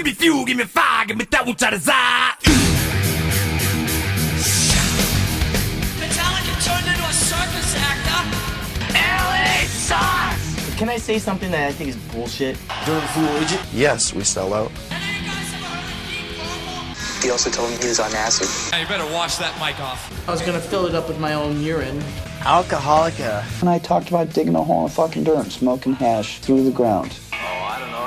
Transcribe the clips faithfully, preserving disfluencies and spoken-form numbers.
Give me fuel, give me fire, give me that which I desire. Metallica turned into a circus actor. L A sucks! Can I say something that I think is bullshit? Don't fool you. Yes, we sell out. He also told me he was on acid. Yeah, you better wash that mic off. I was gonna fill it up with my own urine. Alcoholica. And I talked about digging a hole in fucking dirt, smoking hash through the ground. Oh, I don't know.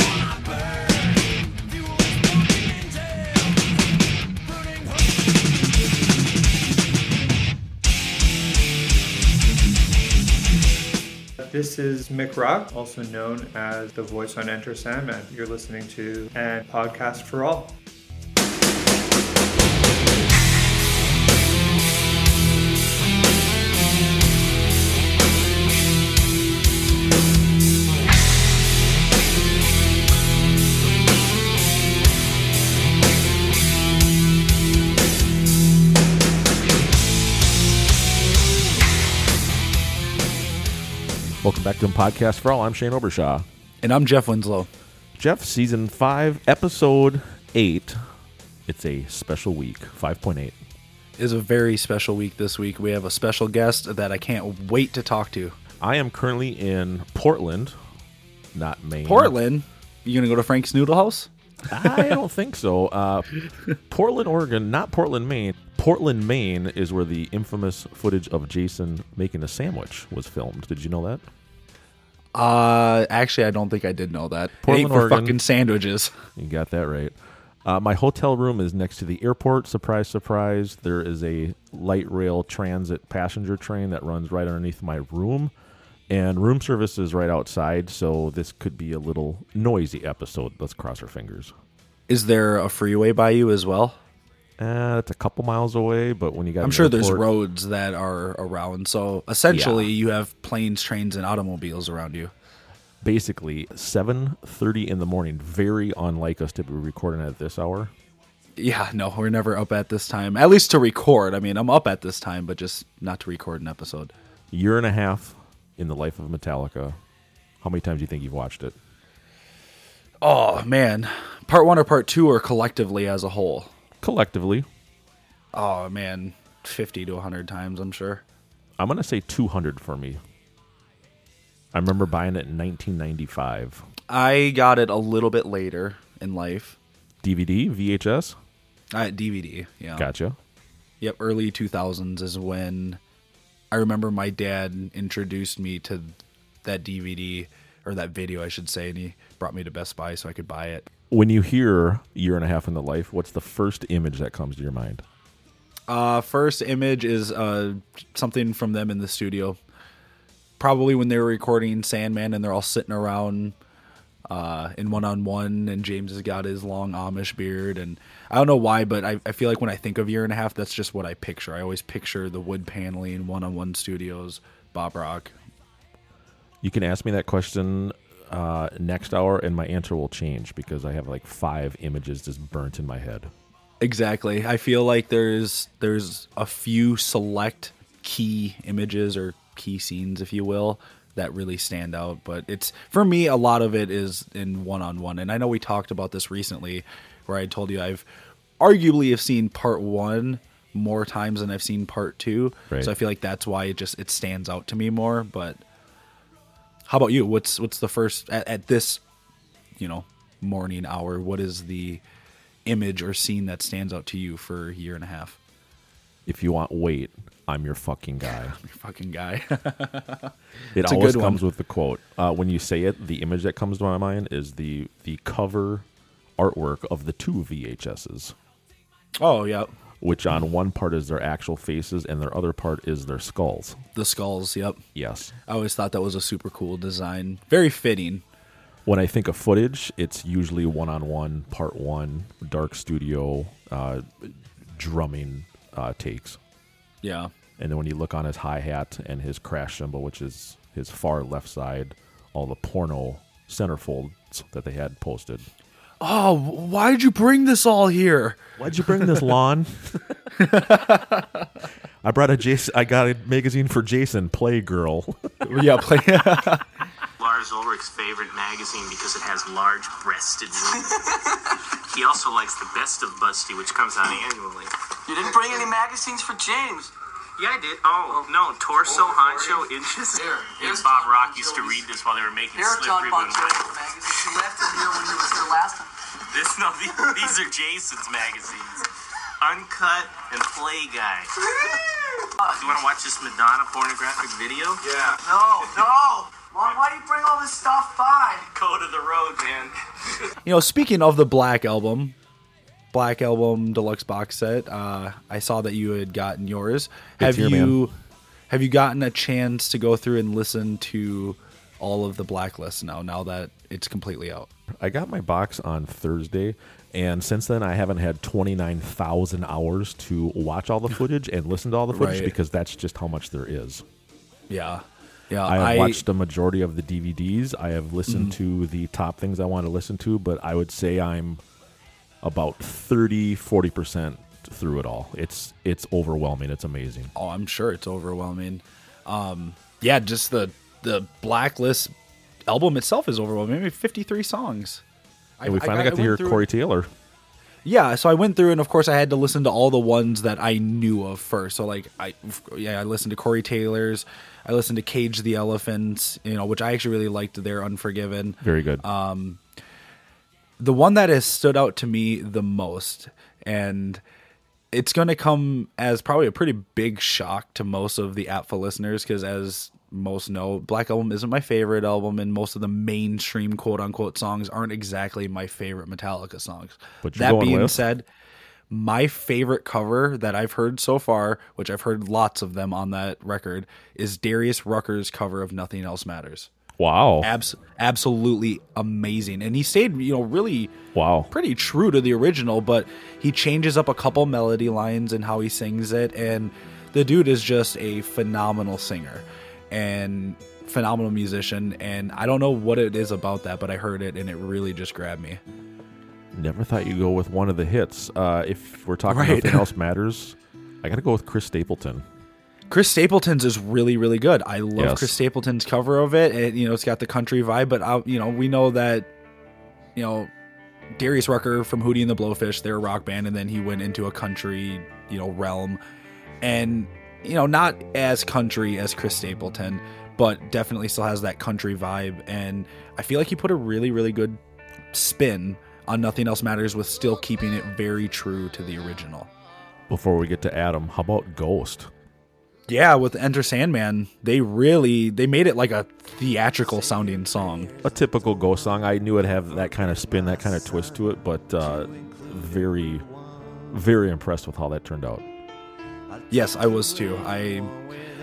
This is Mick Rock, also known as the voice on Enter Sandman. You're listening to and podcast for all. Welcome back to Podcast for All. I'm Shane Obershaw. And I'm Jeff Winslow. Jeff, Season five, Episode eight. It's a special week, five point eight. It is a very special week this week. We have a special guest that I can't wait to talk to. I am currently in Portland, not Maine. Portland? You going to go to Frank's Noodle House? I don't think so. Uh, Portland, Oregon, not Portland, Maine. Portland, Maine is where the infamous footage of Jason making a sandwich was filmed. Did you know that? Uh, actually, I don't think I did know that. Portland, Oregon. Ate for fucking sandwiches. You got that right. Uh, my hotel room is next to the airport. Surprise, surprise. There is a light rail transit passenger train that runs right underneath my room. And room service is right outside, so this could be a little noisy episode. Let's cross our fingers. Is there a freeway by you as well? Uh, it's a couple miles away, but when you got, I'm sure airport, there's roads that are around. So essentially, yeah. You have planes, trains, and automobiles around you. Basically, seven thirty in the morning. Very unlike us to be recording at this hour. Yeah, no, we're never up at this time. At least to record. I mean, I'm up at this time, but just not to record an episode. Year and a half in the life of Metallica. How many times do you think you've watched it? Oh man, part one or part two, or collectively as a whole. Collectively. Oh, man. fifty to one hundred times, I'm sure. I'm going to say two hundred for me. I remember buying it in nineteen ninety-five. I got it a little bit later in life. D V D? V H S? Uh, D V D, yeah. Gotcha. Yep, early two thousands is when I remember my dad introduced me to that D V D, or that video, I should say, and he brought me to Best Buy so I could buy it. When you hear year and a half in the life, what's the first image that comes to your mind? Uh, first image is uh, something from them in the studio. Probably when they were recording Sandman and they're all sitting around uh, in one-on-one and James has got his long Amish beard. And I don't know why, but I, I feel like when I think of year and a half, that's just what I picture. I always picture the wood paneling, one-on-one studios, Bob Rock. You can ask me that question Uh, next hour, and my answer will change because I have like five images just burnt in my head. Exactly. I feel like there's there's a few select key images or key scenes, if you will, that really stand out. But it's, for me, a lot of it is in one-on-one. And I know we talked about this recently where I told you I've arguably have seen part one more times than I've seen part two. Right. So I feel like that's why it just, it stands out to me more. But how about you? What's what's the first, at, at this, you know, morning hour, what is the image or scene that stands out to you for a year and a half? If you want weight, I'm your fucking guy. I'm your fucking guy. It it's always comes with the quote. Uh, when you say it, the image that comes to my mind is the, the cover artwork of the two V H Ses. Oh, yeah. Which on one part is their actual faces, and their other part is their skulls. The skulls, yep. Yes. I always thought that was a super cool design. Very fitting. When I think of footage, it's usually one-on-one, part one, dark studio, uh, drumming uh, takes. Yeah. And then when you look on his hi-hat and his crash cymbal, which is his far left side, all the porno centerfolds that they had posted. Oh, why'd you bring this all here? Why'd you bring this, Lon? I brought a Jason. I got a magazine for Jason, Playgirl. Yeah, Play. Lars Ulrich's favorite magazine because it has large-breasted women. He also likes The Best of Busty, which comes out annually. You didn't bring any magazines for James. Yeah, I did. Oh, no. Torso, oh, Honcho, Inches. Here, and Bob Rock used to read this while they were making Slippery When Wet. She left it here when you were here last time. This, no, these, these are Jason's magazines. Uncut and Play Guy. You want to watch this Madonna pornographic video? Yeah. No, no. Mom, why do you bring all this stuff by? Go to the road, man. You know, speaking of the Black Album... Black Album Deluxe box set. Uh, I saw that you had gotten yours. It's have here, you man. have you gotten a chance to go through and listen to all of the Blacklist now? Now that it's completely out, I got my box on Thursday, and since then I haven't had twenty-nine thousand hours to watch all the footage and listen to all the footage right. because that's just how much there is. Yeah, yeah. I have I, watched the majority of the D V Ds. I have listened mm-hmm. to the top things I want to listen to, but I would say I'm about thirty, forty percent through it all. It's it's overwhelming. It's amazing. Oh, I'm sure it's overwhelming. Um, yeah, just the the Blacklist album itself is overwhelming. Maybe fifty-three songs. And I, we finally I got, got to hear Corey Taylor. Yeah, so I went through, and of course I had to listen to all the ones that I knew of first. So like, I yeah, I listened to Corey Taylor's. I listened to Cage the Elephant, you know, which I actually really liked their Unforgiven. Very good. Um The one that has stood out to me the most, and it's going to come as probably a pretty big shock to most of the A P F A listeners, because as most know, Black Album isn't my favorite album, and most of the mainstream quote-unquote songs aren't exactly my favorite Metallica songs. But that being with? said, my favorite cover that I've heard so far, which I've heard lots of them on that record, is Darius Rucker's cover of Nothing Else Matters. Wow. Abs- absolutely amazing. And he stayed, you know, really wow. pretty true to the original, but he changes up a couple melody lines and how he sings it. And the dude is just a phenomenal singer and phenomenal musician. And I don't know what it is about that, but I heard it and it really just grabbed me. Never thought you'd go with one of the hits. Uh, if we're talking right. Nothing Else Matters, I got to go with Chris Stapleton. Chris Stapleton's is really, really good. I love yes. Chris Stapleton's cover of it. It, you know, it's got the country vibe, but I, you know, we know that, you know, Darius Rucker from Hootie and the Blowfish, they're a rock band, and then he went into a country, you know, realm, and you know, not as country as Chris Stapleton, but definitely still has that country vibe. And I feel like he put a really, really good spin on Nothing Else Matters with still keeping it very true to the original. Before we get to Adam, how about Ghost? Yeah, with Enter Sandman, they really, they made it like a theatrical-sounding song. A typical Ghost song. I knew it'd have that kind of spin, that kind of twist to it, but uh, very, very impressed with how that turned out. Yes, I was too. I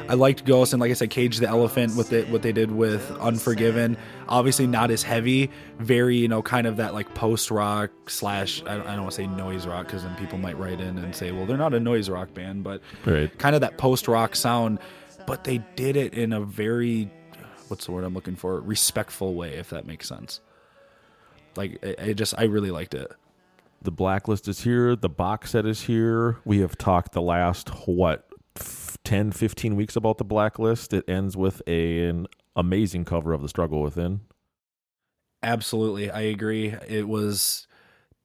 I liked Ghost, and like I said, Cage the Elephant, with it, what they did with Unforgiven. Obviously not as heavy, very, you know, kind of that like post-rock slash, I don't, I don't want to say noise rock, because then people might write in and say, well, they're not a noise rock band, but right. kind of that post-rock sound. But they did it in a very, what's the word I'm looking for? Respectful way, if that makes sense. Like, it, it just, I really liked it. The Blacklist is here. The box set is here. We have talked the last, what, ten, fifteen weeks about the Blacklist. It ends with a, an amazing cover of The Struggle Within. Absolutely. I agree. It was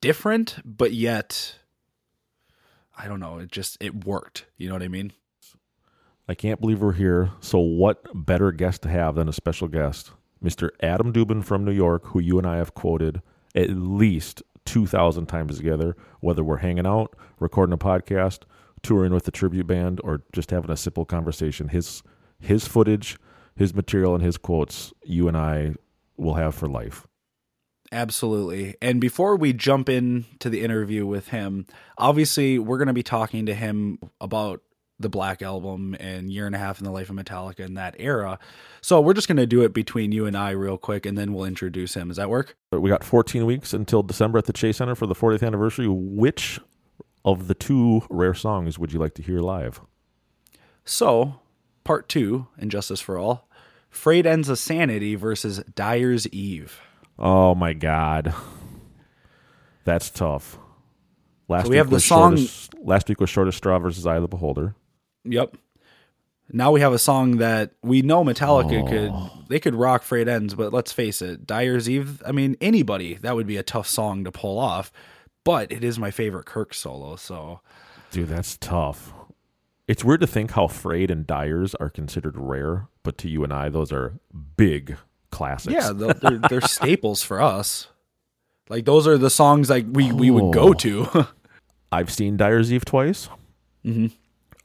different, but yet, I don't know. It just, it worked. You know what I mean? I can't believe we're here. So what better guest to have than a special guest, Mister Adam Dubin from New York, who you and I have quoted at least two thousand times together, whether we're hanging out, recording a podcast, touring with the tribute band, or just having a simple conversation. His his footage, his material, and his quotes, you and I will have for life. Absolutely. And before we jump into the interview with him, obviously we're going to be talking to him about the Black Album and Year and a Half in the Life of Metallica in that era. So we're just going to do it between you and I real quick, and then we'll introduce him. Does that work? We got fourteen weeks until December at the Chase Center for the fortieth anniversary. Which of the two rare songs would you like to hear live? So, part two, Injustice for All, Frayed Ends of Sanity versus Dyers Eve. Oh, my God. That's tough. Last so we week have the song. Shortest, last week was Shortest Straw versus Eye of the Beholder. Yep. Now we have a song that we know Metallica oh. could, they could rock Frayed Ends, but let's face it, Dyers Eve, I mean, anybody, that would be a tough song to pull off, but it is my favorite Kirk solo, so. Dude, that's tough. It's weird to think how Frayed and Dyers are considered rare, but to you and I, those are big classics. Yeah, they're, they're staples for us. Like, those are the songs like we, oh. we would go to. I've seen Dyers Eve twice. Mm-hmm.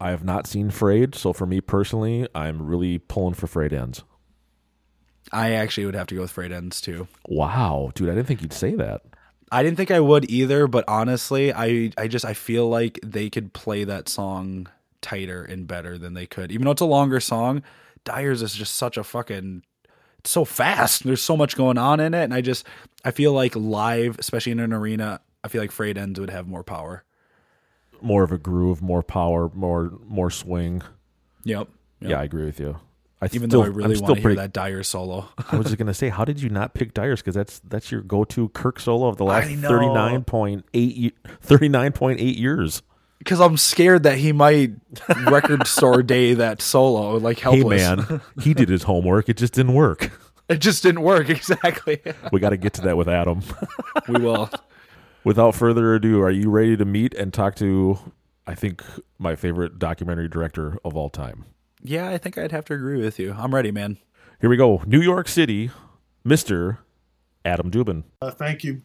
I have not seen Frayed, so for me personally, I'm really pulling for Frayed Ends. I actually would have to go with Frayed Ends, too. Wow, dude, I didn't think you'd say that. I didn't think I would either, but honestly, I, I just I feel like they could play that song tighter and better than they could. Even though it's a longer song, Dyers is just such a fucking... It's so fast. There's so much going on in it, and I just... I feel like live, especially in an arena, I feel like Frayed Ends would have more power. More of a groove, more power, more more swing. Yep. yep. Yeah, I agree with you. I Even still, though I really want to hear that Dyers solo. I was just going to say, how did you not pick Dyers? Because that's that's your go-to Kirk solo of the last thirty-nine point eight years. Because I'm scared that he might record store day that solo, like Helpless. Hey, man, he did his homework. It just didn't work. It just didn't work, exactly. We got to get to that with Adam. We will. Without further ado, are you ready to meet and talk to, I think, my favorite documentary director of all time? Yeah, I think I'd have to agree with you. I'm ready, man. Here we go. New York City, Mister Adam Dubin. Uh, thank you.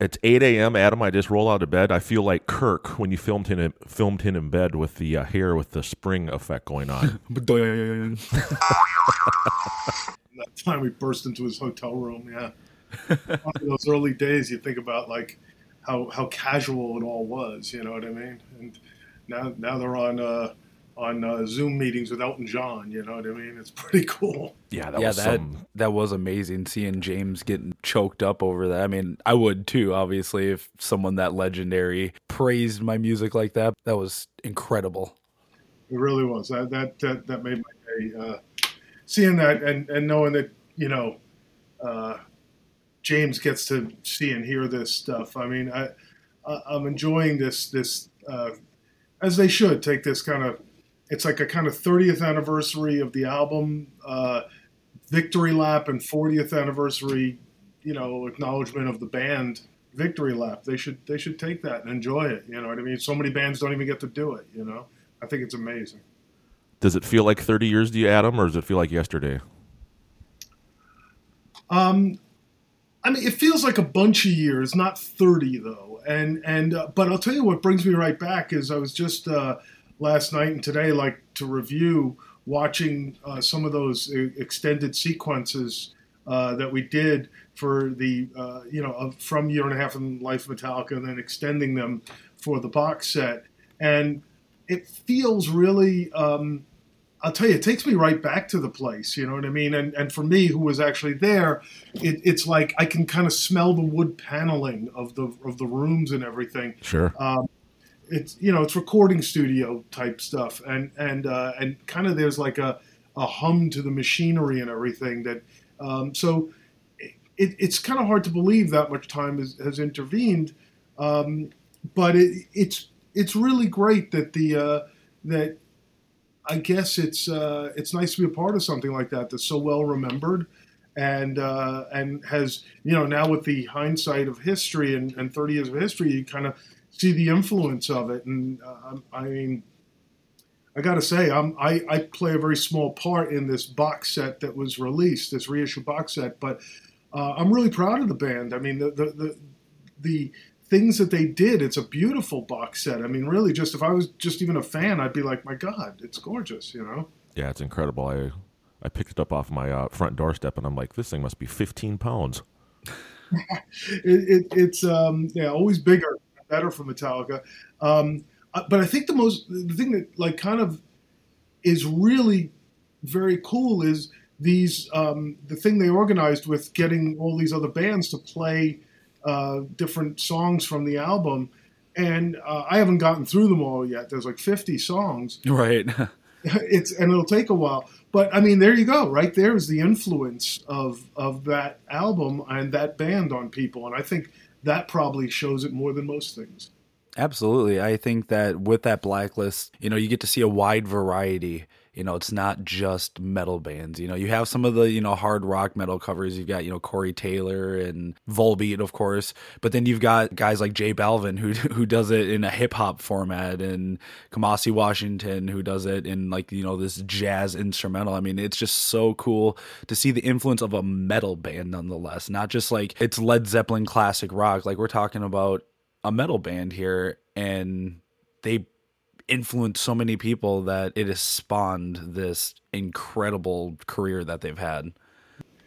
It's eight a.m. Adam, I just roll out of bed. I feel like Kirk when you filmed him filmed him in bed with the uh, hair with the spring effect going on. That time we burst into his hotel room, yeah. In those early days, you think about like how how casual it all was, you know what I mean? And now now they're on uh, on uh, Zoom meetings with Elton John, you know what I mean? It's pretty cool. Yeah, that yeah, was that, some... that was amazing seeing James getting choked up over that. I mean, I would too, obviously, if someone that legendary praised my music like that. That was incredible. It really was. That that that, that made my day. Uh, seeing that and, and knowing that, you know, uh, James gets to see and hear this stuff. I mean, I, I I'm enjoying this this uh, as they should take this kind of. It's like a kind of thirtieth anniversary of the album, uh, victory lap, and fortieth anniversary, you know, acknowledgement of the band victory lap. They should they should take that and enjoy it. You know what I mean? So many bands don't even get to do it. You know, I think it's amazing. Does it feel like thirty years to you, Adam, or does it feel like yesterday? Um, I mean, it feels like a bunch of years, not thirty though. And and uh, but I'll tell you what brings me right back is I was just. Uh, last night and today, like to review, watching uh, some of those extended sequences uh, that we did for the, uh, you know, from Year and a Half in the Life of Metallica and then extending them for the box set. And it feels really, um, I'll tell you, it takes me right back to the place, you know what I mean? And and for me, who was actually there, it, it's like I can kind of smell the wood paneling of the of the rooms and everything. Sure. Um, It's, you know, it's recording studio type stuff and and uh, and kind of there's like a, a hum to the machinery and everything that um, so it, it's kind of hard to believe that much time has, has intervened. Um, but it, it's it's really great that the uh, that I guess it's uh, it's nice to be a part of something like that that's so well remembered and uh, and has, you know, now with the hindsight of history and, and thirty years of history, you kind of see the influence of it, and uh, I mean, I gotta say, I'm, I I play a very small part in this box set that was released, this reissue box set. But uh, I'm really proud of the band. I mean, the, the the the things that they did. It's a beautiful box set. I mean, really, just if I was just even a fan, I'd be like, my God, it's gorgeous, you know? Yeah, it's incredible. I I picked it up off my uh, front doorstep, and I'm like, this thing must be fifteen pounds. it, it it's um yeah, always bigger. Better for Metallica, um, but I think the most the thing that like kind of is really very cool is these um, the thing they organized with getting all these other bands to play uh, different songs from the album. And uh, I haven't gotten through them all yet. There's like fifty songs. Right. It's and it'll take a while. But, I mean, there you go. Right there is the influence of of that album and that band on people. And I think that probably shows it more than most things. Absolutely. I think that with that blacklist, you know, you get to see a wide variety. You know, it's not just metal bands. You know, you have some of the, you know, hard rock metal covers. You've got, you know, Corey Taylor and Volbeat, of course. But then you've got guys like J Balvin, who who does it in a hip hop format, and Kamasi Washington, who does it in like, you know, this jazz instrumental. I mean, it's just so cool to see the influence of a metal band nonetheless, not just like it's Led Zeppelin classic rock. Like, we're talking about a metal band here, and they influenced so many people that it has spawned this incredible career that they've had.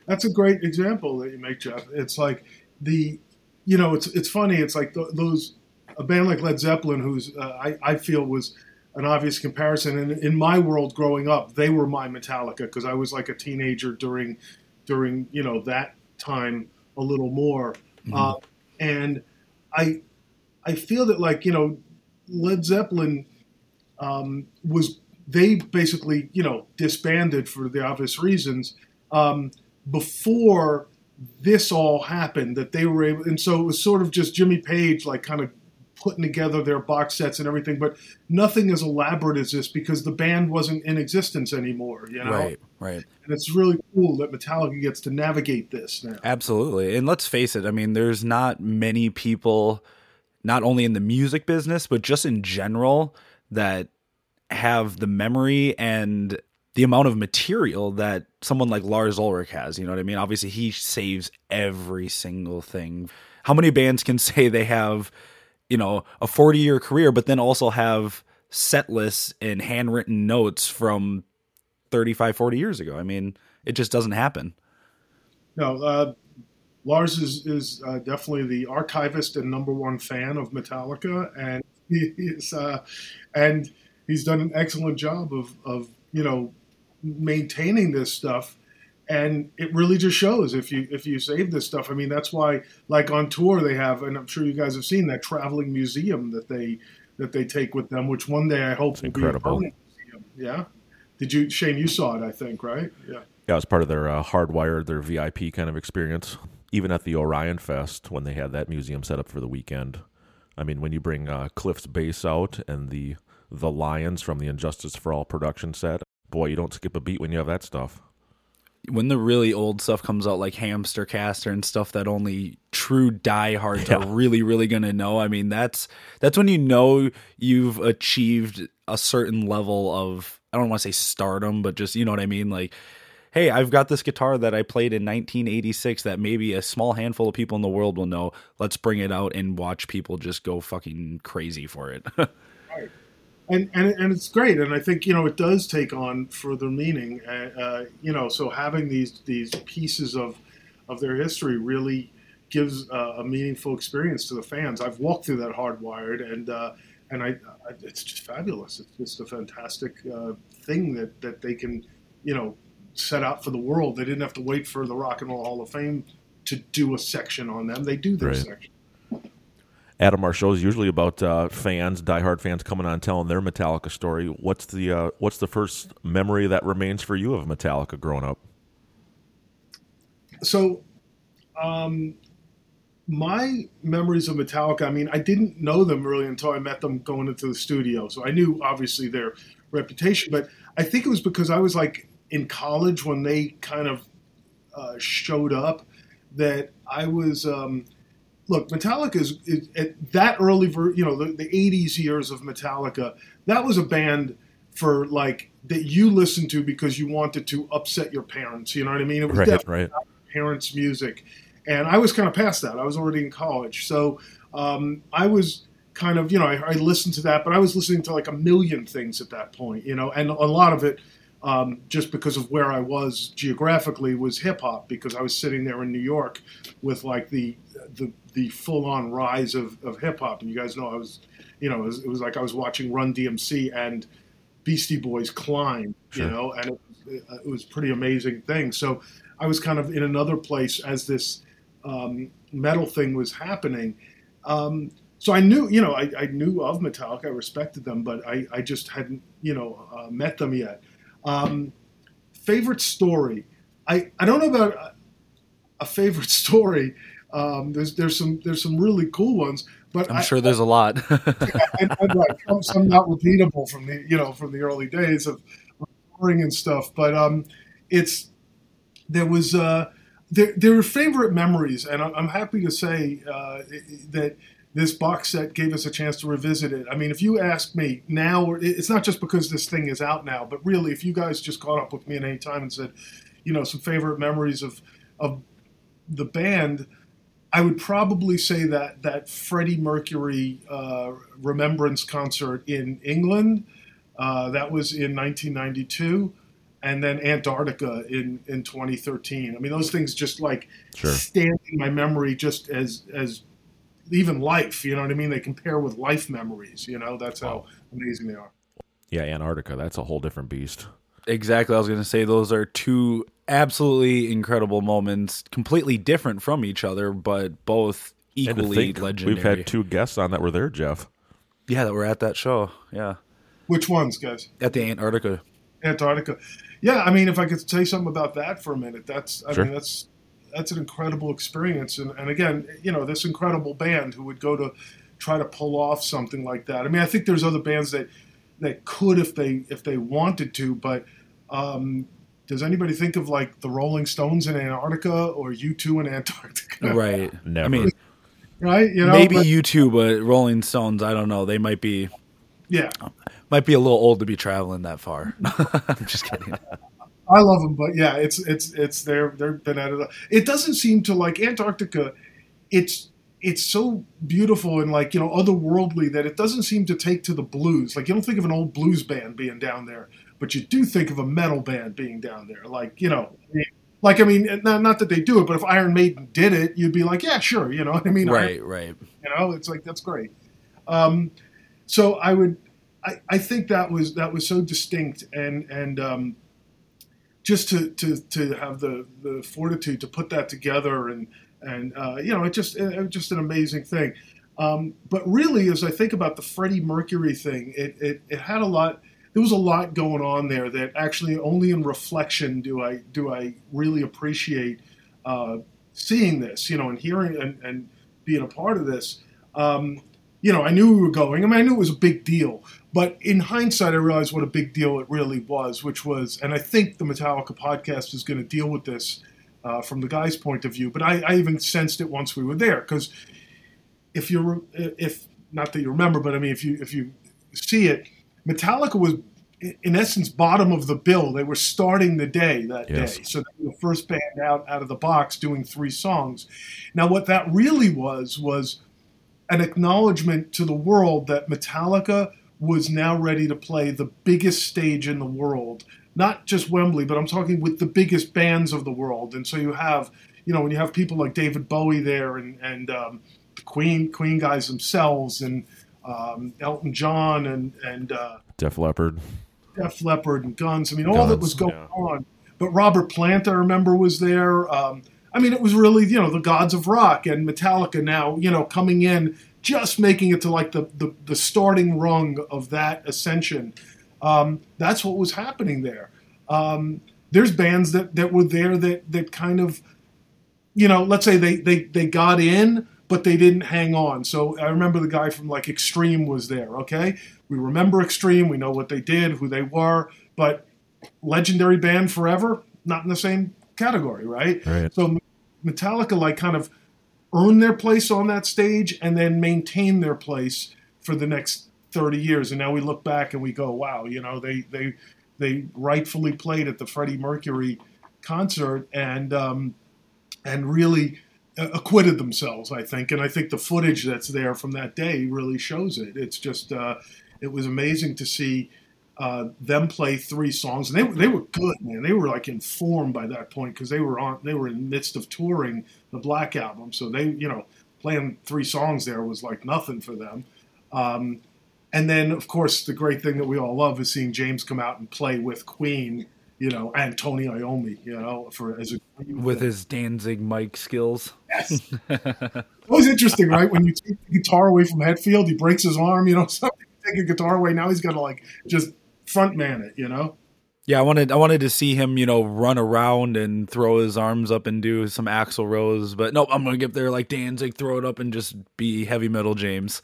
That's a great example that you make, Jeff. It's like the, you know, it's it's funny. It's like th- those, a band like Led Zeppelin, who's uh, I, I feel was an obvious comparison. And in my world growing up, they were my Metallica, because I was like a teenager during, during, you know, that time a little more. Mm-hmm. Uh, and I, I feel that like, you know, Led Zeppelin, Um, was they basically, you know, disbanded for the obvious reasons um, before this all happened, that they were able, and so it was sort of just Jimmy Page, like kind of putting together their box sets and everything, but nothing as elaborate as this because the band wasn't in existence anymore, you know? Right, right. And it's really cool that Metallica gets to navigate this now. Absolutely. And let's face it, I mean, there's not many people, not only in the music business, but just in general, that have the memory and the amount of material that someone like Lars Ulrich has. You know what I mean? Obviously, he saves every single thing. How many bands can say they have, you know, a forty-year career, but then also have set lists and handwritten notes from thirty-five, forty years ago? I mean, it just doesn't happen. No, uh, Lars is, is uh, definitely the archivist and number one fan of Metallica, and He's, uh, and he's done an excellent job of, of, you know, maintaining this stuff. And it really just shows if you if you save this stuff. I mean, that's why, like on tour, they have, and I'm sure you guys have seen that traveling museum that they that they take with them, which one day I hope will be a permanent museum. Yeah. Did you, Shane, you saw it, I think, right? Yeah. Yeah, it was part of their uh, hardwired, their V I P kind of experience. Even at the Orion Fest, when they had that museum set up for the weekend. I mean, when you bring uh, Cliff's bass out and the the Lions from the Injustice for All production set, boy, you don't skip a beat when you have that stuff. When the really old stuff comes out, like Hamster Caster and stuff that only true diehards yeah. are really, really going to know, I mean, that's that's when you know you've achieved a certain level of, I don't want to say stardom, but just, you know what I mean? Like, hey, I've got this guitar that I played in nineteen eighty-six that maybe a small handful of people in the world will know. Let's bring it out and watch people just go fucking crazy for it. Right. And, and and it's great. And I think, you know, it does take on further meaning. Uh, you know, so having these these pieces of, of their history really gives uh, a meaningful experience to the fans. I've walked through that Hardwired, and uh, and I, I it's just fabulous. It's just a fantastic uh, thing that, that they can, you know, set out for the world. They didn't have to wait for the Rock and Roll Hall of Fame to do a section on them. They do their right. section. Adam, our show is usually about uh, fans, diehard fans coming on telling their Metallica story. What's the uh, what's the first memory that remains for you of Metallica growing up? So, um, my memories of Metallica, I mean, I didn't know them really until I met them going into the studio. So I knew obviously their reputation, but I think it was because I was like, in college when they kind of uh, showed up, that I was, um, look, Metallica is, is at that early, ver- you know, the, the eighties years of Metallica, that was a band for like, that you listened to because you wanted to upset your parents. You know what I mean? It was right, definitely right. not parents' music. And I was kind of past that. I was already in college. So um, I was kind of, you know, I, I listened to that, but I was listening to like a million things at that point, you know, and a lot of it, Um, just because of where I was geographically, was hip hop, because I was sitting there in New York with like the the, the full on rise of, of hip hop. And you guys know I was, you know, it was, it was like I was watching Run D M C and Beastie Boys climb, sure. you know, and it, it was a pretty amazing thing. So I was kind of in another place as this um, metal thing was happening. Um, so I knew, you know, I, I knew of Metallica, I respected them, but I, I just hadn't, you know, uh, met them yet. Um, favorite story. I, I don't know about a, a favorite story. Um, there's there's some there's some really cool ones, but I'm I, sure there's I, a lot. yeah, and, and like, some, some not repeatable from the you know from the early days of touring and stuff. But um, it's there was uh, there there were favorite memories, and I'm, I'm happy to say uh, that this box set gave us a chance to revisit it. I mean, if you ask me now, it's not just because this thing is out now, but really, if you guys just caught up with me at any time and said, you know, some favorite memories of of the band. I would probably say that that Freddie Mercury uh, remembrance concert in England, uh, that was in nineteen ninety-two, and then Antarctica in, in twenty thirteen. I mean, those things just like sure. stand in my memory just as as even life, you know what I mean? They compare with life memories, you know? That's how wow. amazing they are. Yeah, Antarctica, that's a whole different beast. Exactly. I was going to say those are two absolutely incredible moments, completely different from each other, but both equally legendary. We've had two guests on that were there, Jeff. Yeah, that were at that show. Yeah. Which ones, guys? At the Antarctica. Antarctica. Yeah, I mean, if I could say something about that for a minute, that's I sure. mean, that's that's an incredible experience. And, and again, you know, this incredible band who would go to try to pull off something like that. I mean, I think there's other bands that They could if they if they wanted to, but um, does anybody think of like the Rolling Stones in Antarctica or U two in Antarctica? Right. Never. I mean, right? You know, maybe but, U two, but Rolling Stones, I don't know. They might be, yeah, might be a little old to be traveling that far. I'm just kidding. I love them, but yeah, it's it's it's they're they've been at it. It doesn't seem to like Antarctica. It's It's so beautiful and like, you know, otherworldly that it doesn't seem to take to the blues. Like you don't think of an old blues band being down there, but you do think of a metal band being down there. Like, you know, like, I mean, not, not that they do it, but if Iron Maiden did it, you'd be like, yeah, sure. You know what I mean? Right, I, right. You know, it's like, that's great. Um, so I would, I, I think that was, that was so distinct and, and um, just to, to, to have the, the fortitude to put that together and, And, uh, you know, it just it, it just an amazing thing. Um, but really, as I think about the Freddie Mercury thing, it, it it had a lot. There was a lot going on there that actually only in reflection do I do I really appreciate uh, seeing this, you know, and hearing and, and being a part of this. Um, you know, I knew we were going. I mean, I knew it was a big deal. But in hindsight, I realized what a big deal it really was, which was, and I think the Metallica podcast is going to deal with this. Uh, from the guy's point of view, but I, I even sensed it once we were there. Because if you, if not that you remember, but I mean, if you if you see it, Metallica was in essence bottom of the bill. They were starting the day that yes. day, so they were the first band out out of the box doing three songs. Now, what that really was was an acknowledgement to the world that Metallica was now ready to play the biggest stage in the world. Not just Wembley, but I'm talking with the biggest bands of the world. And so you have, you know, when you have people like David Bowie there and, and um, the Queen Queen guys themselves and um, Elton John and... and uh, Def Leppard. Def Leppard and Guns. I mean, Guns, all that was going yeah. on. But Robert Plant, I remember, was there. Um, I mean, it was really, you know, the gods of rock and Metallica now, you know, coming in, just making it to like the, the, the starting rung of that ascension. Um, that's what was happening there. Um, there's bands that, that were there that, that kind of, you know, let's say they, they, they got in, but they didn't hang on. So I remember the guy from like Extreme was there. Okay. We remember Extreme. We know what they did, who they were, but legendary band forever, not in the same category. Right. right. So Metallica like kind of earned their place on that stage and then maintained their place for the next thirty years, and now we look back and we go, wow, you know, they they they rightfully played at the Freddie Mercury concert and um, and really acquitted themselves, I think. And I think the footage that's there from that day really shows it. It's just uh, it was amazing to see uh, them play three songs, and they they were good, man. They were like informed by that point because they were on they were in the midst of touring the Black Album, so they you know playing three songs there was like nothing for them. Um, And then, of course, the great thing that we all love is seeing James come out and play with Queen, you know, and Tony Iommi, you know, for as a with his Danzig mic skills. Yes, it was interesting, right? When you take the guitar away from Hetfield, he breaks his arm, you know. So take a guitar away, now he's got to like just front man it, you know. Yeah, I wanted I wanted to see him, you know, run around and throw his arms up and do some Axl Rose, but nope, I'm gonna get there like Danzig, throw it up, and just be heavy metal James.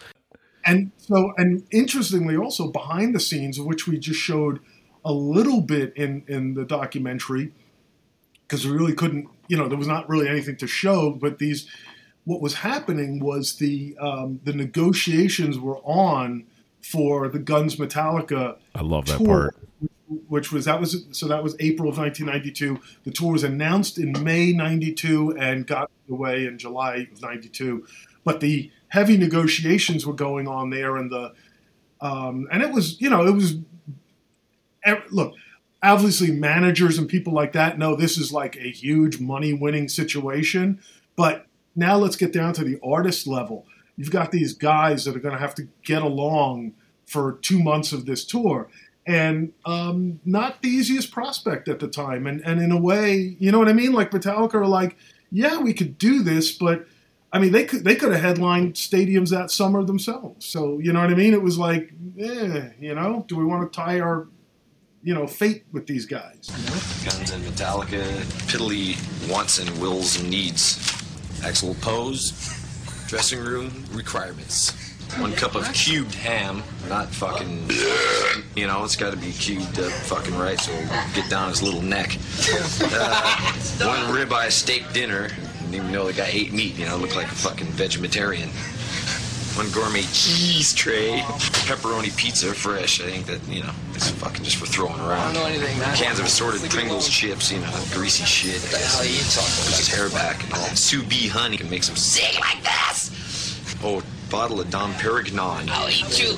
And so, and interestingly, also behind the scenes, of which we just showed a little bit in, in the documentary, because we really couldn't, you know, there was not really anything to show. But these, what was happening was the um, the negotiations were on for the Guns Metallica. I love that tour, part. Which was that was so that was April of nineteen ninety-two. The tour was announced in May ninety-two and got away in July of ninety-two. But the heavy negotiations were going on there, and the um, and it was, you know, it was, look, obviously managers and people like that know this is like a huge money-winning situation. But now let's get down to the artist level. You've got these guys that are going to have to get along for two months of this tour, and um, not the easiest prospect at the time. And and in a way, you know what I mean? Like Metallica are like, yeah, we could do this, but. I mean, they could they could have headlined stadiums that summer themselves. So, you know what I mean? It was like, eh, you know, do we want to tie our, you know, fate with these guys? You know? Guns and Metallica, piddly wants and wills and needs. Axl pose, dressing room requirements. One cup of cubed ham, not fucking, you know, it's got to be cubed up fucking right, so we'll get down his little neck. Uh, one ribeye steak dinner. Didn't even know the guy ate meat, you know, looked like a fucking vegetarian. One gourmet cheese tray, pepperoni pizza, fresh. I think that, you know, it's fucking just for throwing around. I don't know anything, man. Cans of assorted Pringles chips, you know, greasy shit. What the hell are you talking about? His hair back and all. Sous vide honey can make some sick like this. Oh, bottle of Dom Perignon. I'll eat you.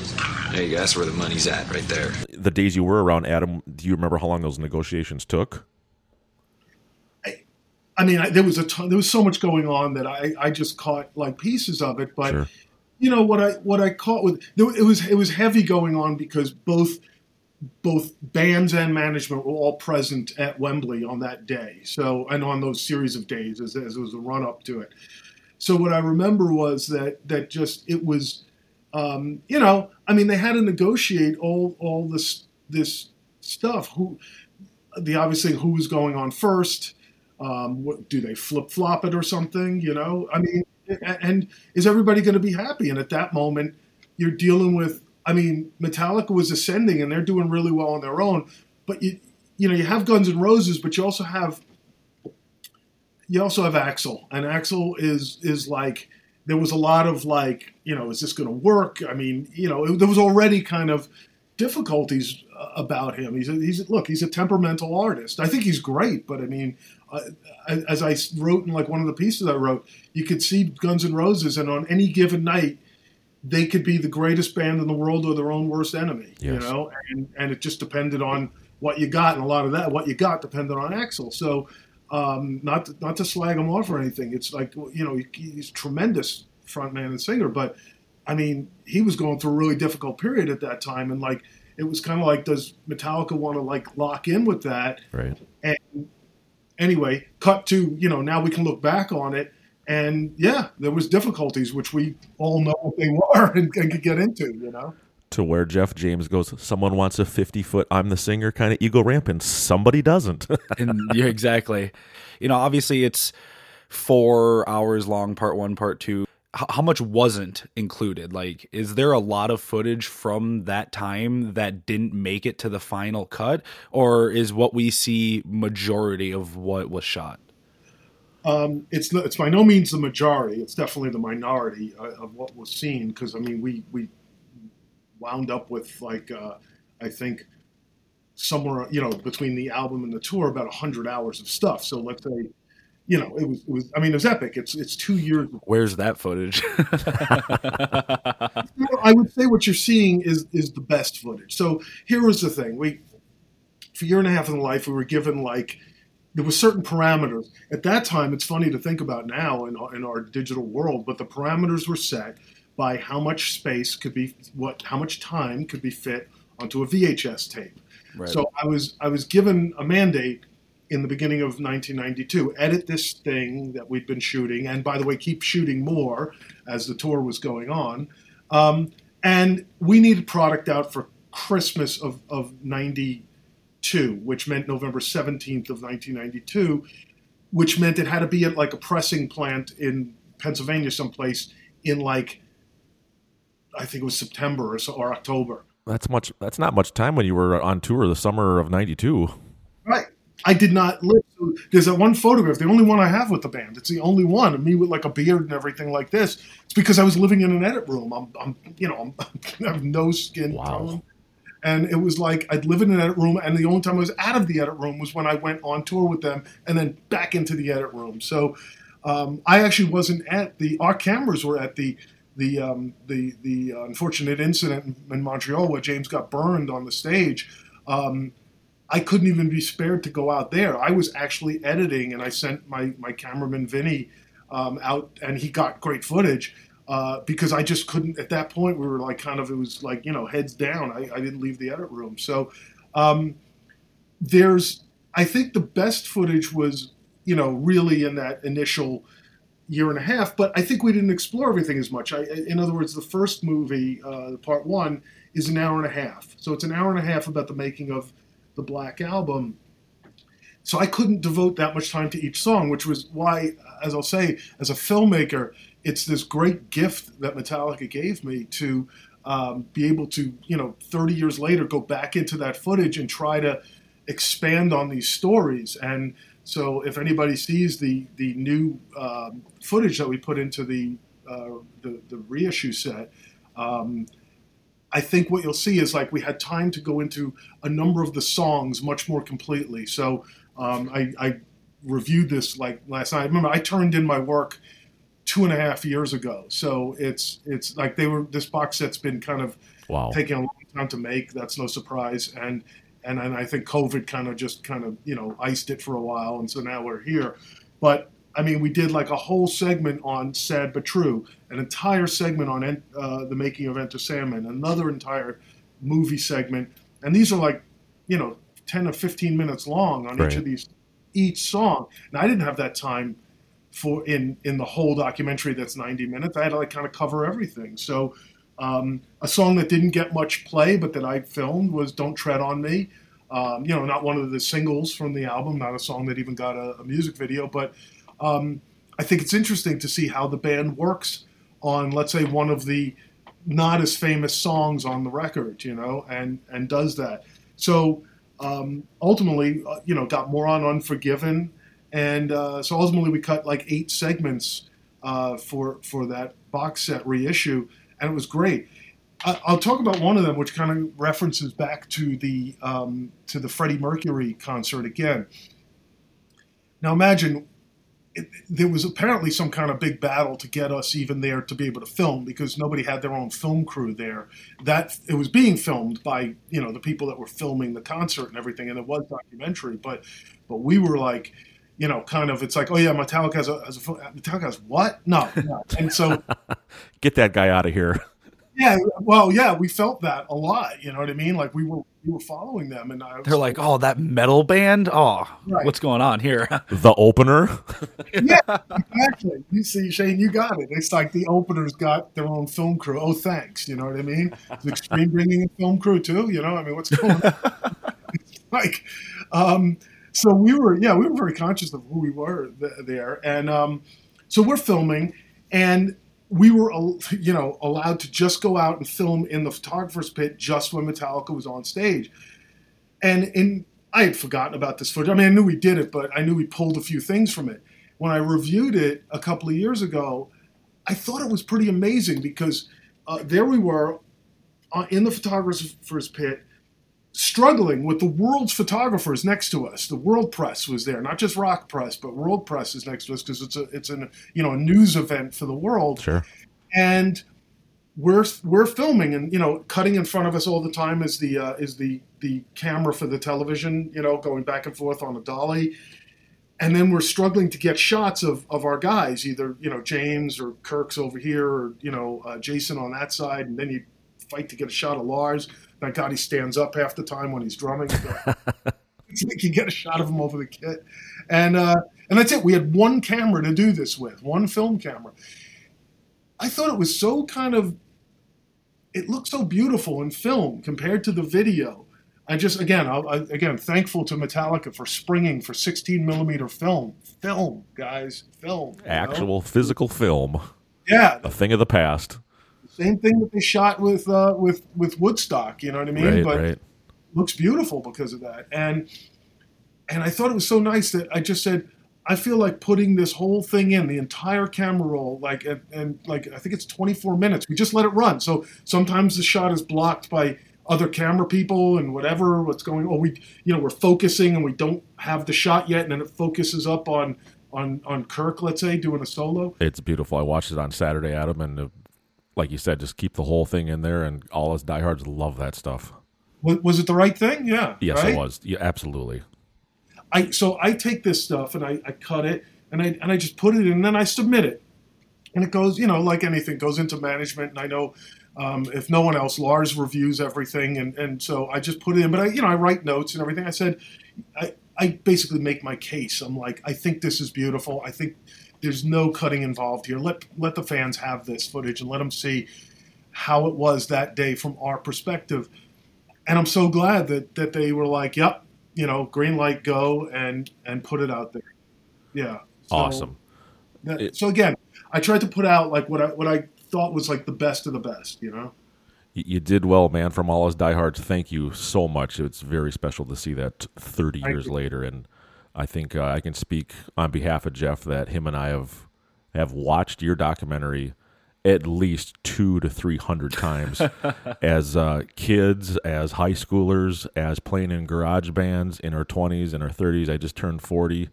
There you go, that's where the money's at, right there. The days you were around, Adam, do you remember how long those negotiations took? I mean, I, there was a ton, there was so much going on that I, I just caught like pieces of it, but sure. You know what I what I caught with there, it was it was heavy going on because both both bands and management were all present at Wembley on that day, so and on those series of days as, as it was a run up to it. So what I remember was that that just it was, um, you know, I mean they had to negotiate all all this this stuff. Who the obviously who was going on first. Um, what, do they flip-flop it or something, you know? I mean, and is everybody going to be happy? And at that moment, you're dealing with, I mean, Metallica was ascending and they're doing really well on their own. But, you, you know, you have Guns N' Roses, but you also have, you also have Axl. And Axl is, is like, there was a lot of like, you know, is this going to work? I mean, you know, it, there was already kind of difficulties about him. He's a, he's look, he's a temperamental artist. I think he's great, but I mean... Uh, as I wrote in like one of the pieces I wrote, you could see Guns N' Roses, and on any given night, they could be the greatest band in the world or their own worst enemy. Yes. You know, and, and it just depended on what you got, and a lot of that what you got depended on Axl. So, um, not to, not to slag him off or anything. It's like, you know, he, he's a tremendous frontman and singer, but I mean, he was going through a really difficult period at that time, and like it was kind of like, does Metallica want to like lock in with that? Right. And anyway, cut to, you know, now we can look back on it, and yeah, there was difficulties, which we all know what they were and, and could get into, you know. To where Jeff James goes, someone wants a fifty-foot I'm the singer kind of ego ramp, and somebody doesn't. And yeah, exactly. You know, obviously it's four hours long, part one, part two. H- how much wasn't included? Like, is there a lot of footage from that time that didn't make it to the final cut, or is what we see majority of what was shot? Um, it's it's by no means the majority. It's definitely the minority uh, of what was seen. Because I mean, we we wound up with like uh, I think somewhere, you know, between the album and the tour, about a hundred hours of stuff. So let's say. You know, it was, it was. I mean, it was epic. It's it's two years. Where's that footage? You know, I would say what you're seeing is is the best footage. So here was the thing: we, for a year and a half in life, we were given like there were certain parameters. At that time, it's funny to think about now in in our digital world, but the parameters were set. by how much space could be what, how much time could be fit onto a V H S tape. Right. So I was I was given a mandate in the beginning of nineteen ninety-two, edit this thing that we'd been shooting, and by the way, keep shooting more as the tour was going on. Um, and we needed product out for Christmas of, of ninety-two, which meant November seventeenth of nineteen ninety-two, which meant it had to be at like a pressing plant in Pennsylvania someplace in like, I think it was September or, so, or October. That's much. That's not much time when you were on tour the summer of ninety-two. Right. I did not live. There's that one photograph, the only one I have with the band. It's the only one of me with like a beard and everything like this. It's because I was living in an edit room. I'm, I'm you know, I'm, I have no skin wow. tone. And it was like I'd live in an edit room, and the only time I was out of the edit room was when I went on tour with them and then back into the edit room. So um, I actually wasn't at the – our cameras were at the the um, the the unfortunate incident in Montreal where James got burned on the stage. Um, I couldn't even be spared to go out there. I was actually editing, and I sent my, my cameraman Vinny um, out, and he got great footage. Uh, because I just couldn't, at that point, we were like kind of, it was like, you know, heads down. I, I didn't leave the edit room. So um, there's, I think the best footage was, you know, really in that initial year and a half, but I think we didn't explore everything as much. I, in other words, the first movie, uh, part one, is an hour and a half. So it's an hour and a half about the making of the Black Album. So I couldn't devote that much time to each song, which was why, as I'll say, as a filmmaker, it's this great gift that Metallica gave me to um, be able to, you know, thirty years later, go back into that footage and try to expand on these stories. And so if anybody sees the the new um, footage that we put into the, uh, the, the reissue set, um, I think what you'll see is like we had time to go into a number of the songs much more completely. So um, I, I reviewed this like last night. I remember I turned in my work two and a half years ago. So it's it's like they were this box set's been kind of wow. taking a long time to make. That's no surprise. And, and and I think COVID kind of just kind of, you know, iced it for a while. And so now we're here. But I mean, we did like a whole segment on Sad But True, an entire segment on uh, the making of Enter Sandman, another entire movie segment. And these are like, you know, ten or fifteen minutes long on right. each of these, each song. And I didn't have that time for in, in the whole documentary that's ninety minutes. I had to like kind of cover everything. So um, a song that didn't get much play but that I filmed was Don't Tread on Me. Um, you know, not one of the singles from the album, not a song that even got a, a music video. But um, I think it's interesting to see how the band works on, let's say, one of the not as famous songs on the record, you know, and, and does that. So um, ultimately, uh, you know, got more on Unforgiven. And uh, so ultimately we cut like eight segments uh, for for that box set reissue, and it was great. I, I'll talk about one of them, which kind of references back to the um, to the Freddie Mercury concert again. Now imagine it, there was apparently some kind of big battle to get us even there to be able to film, because nobody had their own film crew there. That it was being filmed by, you know, the people that were filming the concert and everything, and it was documentary, but but we were like, you know, kind of, it's like, oh yeah, Metallica has a, has a Metallica has what? No, no. And so get that guy out of here. Yeah. Well, yeah, we felt that a lot. You know what I mean? Like we were, we were following them, and I was, they're like, oh, that metal band. Oh, right. What's going on here? The opener. Yeah, exactly. You see, Shane, you got it. It's like the openers got their own film crew. Oh, thanks. You know what I mean? Is Extreme bringing a film crew too? You know, I mean, what's going on? It's like, um, So we were, yeah, we were very conscious of who we were th- there. And um, so we're filming, and we were, you know, allowed to just go out and film in the photographer's pit just when Metallica was on stage. And in, I had forgotten about this footage. I mean, I knew we did it, but I knew we pulled a few things from it. When I reviewed it a couple of years ago, I thought it was pretty amazing, because uh, there we were uh, in the photographer's pit, struggling with the world's photographers next to us. The world press was there, not just rock press, but world press is next to us, because it's a it's an you know a news event for the world. Sure. And we're we're filming, and you know cutting in front of us all the time is the uh, is the the camera for the television, you know going back and forth on a dolly. And then we're struggling to get shots of, of our guys, either, you know, James or Kirk's over here or, you know, uh, Jason on that side. And then you fight to get a shot of Lars. Thank God he stands up half the time when he's drumming. So you can get a shot of him over the kit. And, uh, and that's it. We had one camera to do this with, one film camera. I thought it was so kind of, it looked so beautiful in film compared to the video. I just, again, I, again, thankful to Metallica for springing for sixteen millimeter film. Film, guys, film. Actual know? Physical film. Yeah. A thing of the past. Same thing that they shot with uh, with with Woodstock, you know what I mean? Right, but right. It looks beautiful because of that. And and I thought it was so nice that I just said, I feel like putting this whole thing in, the entire camera roll, like and, and like I think it's twenty-four minutes. We just let it run. So sometimes the shot is blocked by other camera people and whatever, what's going on. We, you know, we're focusing and we don't have the shot yet, and then it focuses up on on on Kirk, let's say, doing a solo. It's beautiful. I watched it on Saturday, Adam, and the, like you said, just keep the whole thing in there, and all us diehards love that stuff. Was it the right thing? Yeah. Yes, right? It was. Yeah, absolutely. I so I take this stuff and I, I cut it and I and I just put it in, and then I submit it, and it goes, you know, like anything, goes into management, and I know. Um, if no one else, Lars reviews everything, and, and so I just put it in. But I, you know, I write notes and everything. I said, I, I basically make my case. I'm like, I think this is beautiful. I think there's no cutting involved here. Let let the fans have this footage and let them see how it was that day from our perspective. And I'm so glad that that they were like, yep, you know, green light, go, and and put it out there. Yeah, so, awesome. That, it- so again, I tried to put out like what I what I. thought was like the best of the best, you know? You did well, man. From all us diehards, thank you so much. It's very special to see that thirty years later, and I think uh, I can speak on behalf of Jeff that him and I have have watched your documentary at least two to three hundred times as uh, kids, as high schoolers, as playing in garage bands in our twenties and our thirties. I just turned forty.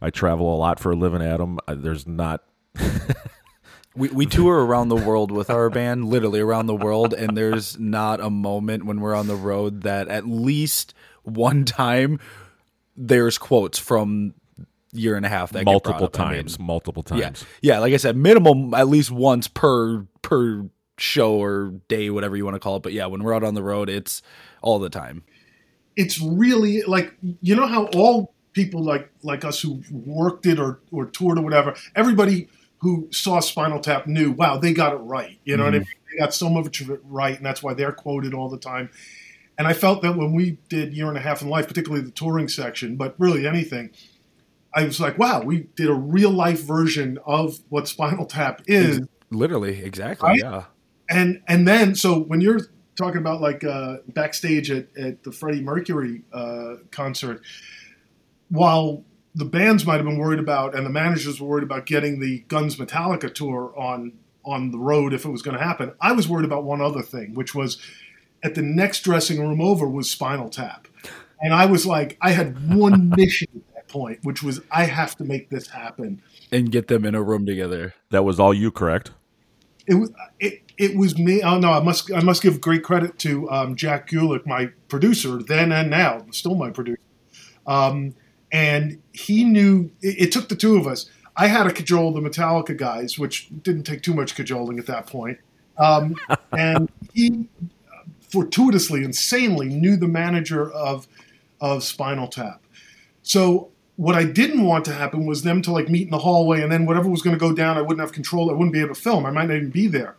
I travel a lot for a living, Adam. There's not... We we tour around the world with our band, literally around the world, and there's not a moment when we're on the road that at least one time there's quotes from year and a half that multiple get up. times, I mean, multiple times. Yeah, yeah, like I said, minimum at least once per per show or day, whatever you want to call it. But yeah, when we're out on the road, it's all the time. It's really like, you know how all people like like us who worked it or or toured or whatever, everybody who saw Spinal Tap knew, wow, they got it right. You know mm. what I mean? They got so much of it right, and that's why they're quoted all the time. And I felt that when we did Year and a Half in Life, particularly the touring section, but really anything, I was like, wow, we did a real-life version of what Spinal Tap is. Literally, exactly, right? Yeah. And and then, so when you're talking about like uh, backstage at, at the Freddie Mercury uh, concert, while... the bands might have been worried about, and the managers were worried about getting the Guns Metallica tour on on the road if it was going to happen. I was worried about one other thing, which was at the next dressing room over was Spinal Tap. And I was like, I had one mission at that point, which was I have to make this happen. And get them in a room together. That was all you, correct? It was it, it was me. Oh no, I must I must give great credit to um, Jack Gulick, my producer, then and now, still my producer. Um And he knew it, it took the two of us. I had to cajole the Metallica guys, which didn't take too much cajoling at that point. Um, and he fortuitously, insanely knew the manager of of Spinal Tap. So what I didn't want to happen was them to like meet in the hallway, and then whatever was going to go down, I wouldn't have control. I wouldn't be able to film. I might not even be there.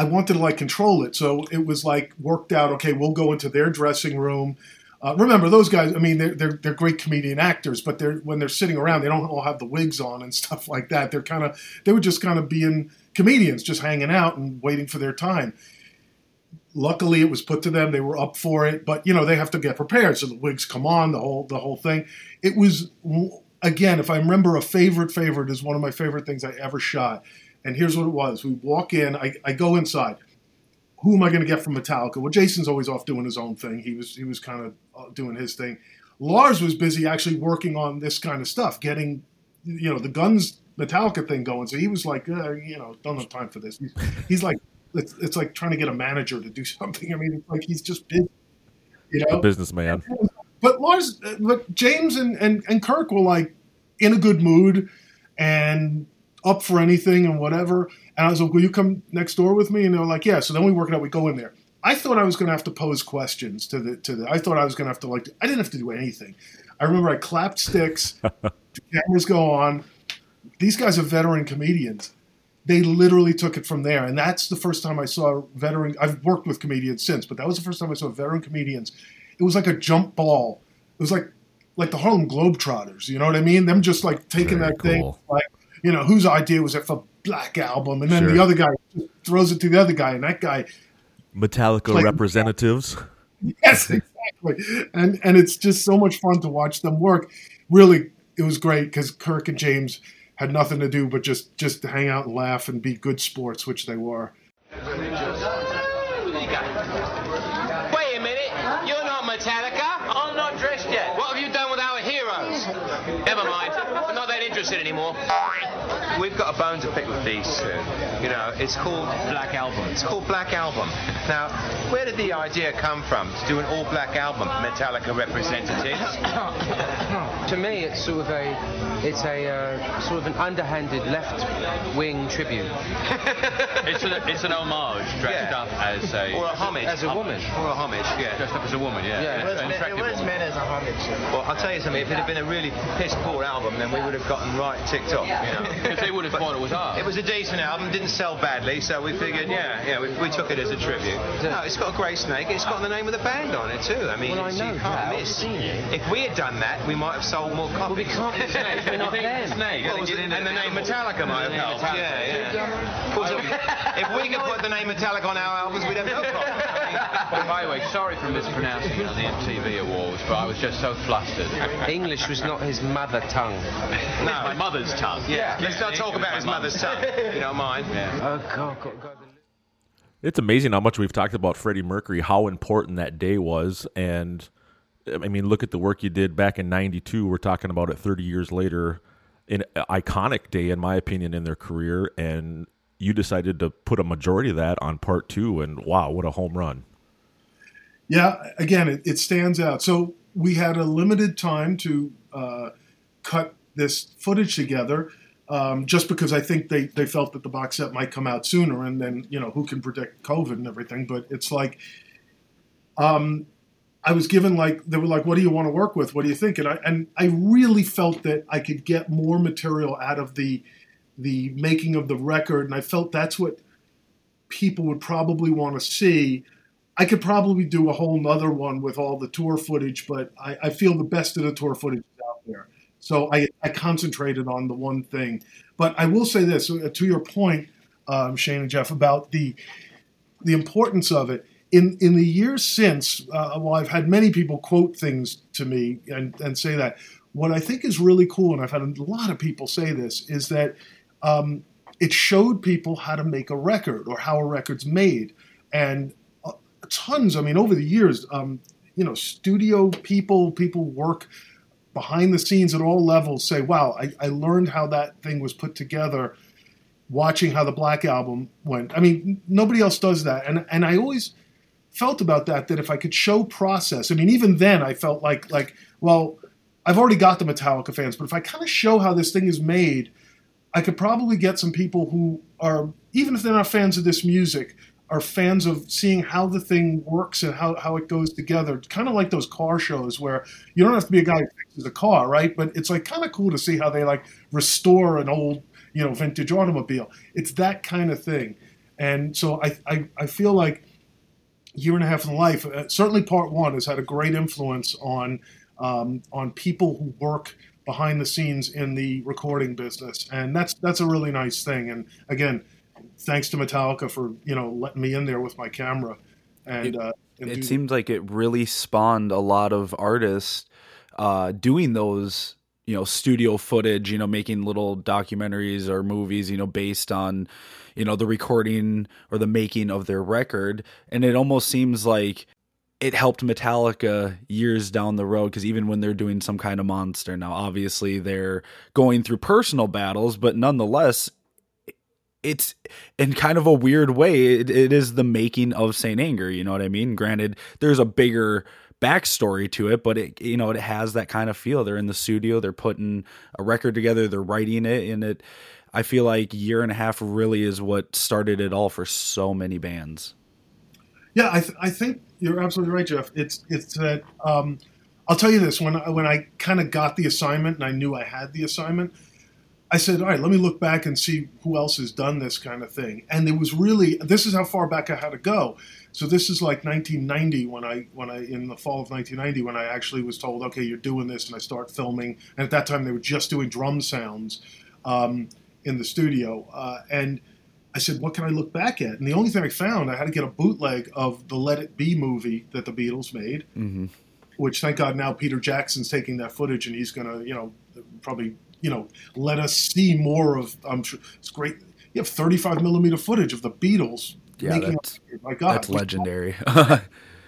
I wanted to like control it, so it was like worked out. Okay, we'll go into their dressing room. Uh, remember those guys? I mean, they're, they're they're great comedian actors, but they're when they're sitting around, they don't all have the wigs on and stuff like that. They're kind of they were just kind of being comedians, just hanging out and waiting for their time. Luckily, it was put to them; they were up for it. But you know, they have to get prepared, so the wigs come on, the whole the whole thing. It was again, if I remember, a favorite favorite is one of my favorite things I ever shot. And here's what it was: we walk in, I, I go inside. Who am I going to get from Metallica? Well, Jason's always off doing his own thing. He was he was kind of doing his thing. Lars was busy actually working on this kind of stuff, getting, you know, the Guns Metallica thing going. So he was like, uh, you know, don't have time for this. He's, he's like, it's, it's like trying to get a manager to do something. I mean, it's like he's just busy, you know. A businessman. But Lars, but James and, and, and Kirk were like in a good mood and up for anything and whatever. And I was like, will you come next door with me? And they were like, yeah. So then we work it out. We go in there. I thought I was going to have to pose questions to the, to the, I thought I was going to have to like, I didn't have to do anything. I remember I clapped sticks, the cameras go on. These guys are veteran comedians. They literally took it from there. And that's the first time I saw veteran, I've worked with comedians since, but that was the first time I saw veteran comedians. It was like a jump ball. It was like, like the Harlem Globetrotters, you know what I mean? Them just like taking Very that cool. thing, like, you know, whose idea was it for Black Album? And then sure. the other guy throws it to the other guy, and that guy. Metallica like, representatives. Yes, exactly. And and it's just so much fun to watch them work. Really, it was great because Kirk and James had nothing to do but just, just to hang out and laugh and be good sports, which they were. Wait a minute. You're not Metallica. I'm not dressed yet. What have you done with our heroes? Never mind. I'm not that interested anymore. We've got a bone to pick with these two. You know, it's called Black Album. It's called Black Album. Now, where did the idea come from to do an all-black album, Metallica representatives? To me, it's sort of a, it's a uh, sort of an underhanded left-wing tribute. It's an it's an homage dressed yeah. up as a or a homage as a woman or a homage, yeah, dressed up as a woman, yeah. yeah. It was, an it was meant as a homage. Well, I'll tell you something. If it had been a really piss poor album, then we would have gotten right ticked off, you know. They would have but thought it was ours. It was a decent album, didn't sell badly, so we figured, yeah, yeah, we, we took it as a tribute. No, it's got a great snake, it's got the name of the band on it too. I mean, well, I know, you can't miss. If we had done that, we might have sold more copies. Well, we can't do snakes, we're not them. Snake. Well, was it in and the name Metallica might have helped. Yeah, yeah. yeah. Of course, if we could put the name Metallica on our albums, we'd have no problem. Well, by the way, sorry for mispronouncing it on the M T V Awards, but I was just so flustered. English was not his mother tongue. No, my mother's tongue. Yeah. yeah. Let's not talk about his mother's tongue. You don't mind? Yeah. Oh, God, God, God. It's amazing how much we've talked about Freddie Mercury, how important that day was. And, I mean, look at the work you did back in ninety-two. We're talking about it thirty years later. An iconic day, in my opinion, in their career. And you decided to put a majority of that on part two, and wow, what a home run. Yeah, again, it, it stands out. So we had a limited time to uh, cut this footage together, um, just because I think they, they felt that the box set might come out sooner, and then, you know, who can predict COVID and everything, but it's like, um, I was given like, they were like, what do you want to work with? What do you think? And I, and I really felt that I could get more material out of the the making of the record, and I felt that's what people would probably want to see. I could probably do a whole nother one with all the tour footage, but I, I feel the best of the tour footage is out there. So I, I concentrated on the one thing. But I will say this, to your point, um, Shane and Jeff, about the the importance of it. In in the years since, uh, while I've had many people quote things to me and, and say that, what I think is really cool, and I've had a lot of people say this, is that um, it showed people how to make a record or how a record's made. And uh, tons, I mean, over the years, um, you know, studio people, people work behind the scenes at all levels say, wow, I, I learned how that thing was put together watching how the Black Album went. I mean, nobody else does that. And and I always felt about that, that if I could show process, I mean, even then I felt like like, well, I've already got the Metallica fans, but if I kind of show how this thing is made, I could probably get some people who are, even if they're not fans of this music, are fans of seeing how the thing works and how, how it goes together. It's kind of like those car shows where you don't have to be a guy who fixes a car, right? But it's like kind of cool to see how they like restore an old, you know, vintage automobile. It's that kind of thing. And so I, I, I feel like Year and a Half in Life, uh, certainly part one has had a great influence on Um, on people who work behind the scenes in the recording business, and that's that's a really nice thing. And again, thanks to Metallica for you know letting me in there with my camera. And it, uh, and it seems like it really spawned a lot of artists uh, doing those you know studio footage, you know, making little documentaries or movies, you know, based on you know the recording or the making of their record. And it almost seems like it helped Metallica years down the road, because even when they're doing some kind of monster now, obviously they're going through personal battles, but nonetheless, it's in kind of a weird way. It, it is the making of Saint Anger. You know what I mean? Granted, there's a bigger backstory to it, but it, you know, it has that kind of feel. They're in the studio, they're putting a record together, they're writing it, and it, I feel like year and a half really is what started it all for so many bands. Yeah, I th- I think you're absolutely right, Jeff. It's it's that um, I'll tell you this, when I, when I kind of got the assignment and I knew I had the assignment, I said, all right, let me look back and see who else has done this kind of thing. And it was really, this is how far back I had to go. So this is like nineteen ninety when I, when I in the fall of nineteen ninety, when I actually was told, okay, you're doing this, and I start filming. And at that time, they were just doing drum sounds um, in the studio. Uh, and I said, what can I look back at? And the only thing I found, I had to get a bootleg of the Let It Be movie that the Beatles made, mm-hmm. which thank God now Peter Jackson's taking that footage, and he's going to, you know, probably... you know, let us see more of, I'm sure it's great. You have thirty-five millimeter footage of the Beatles. Yeah, that's, up, my God, that's legendary.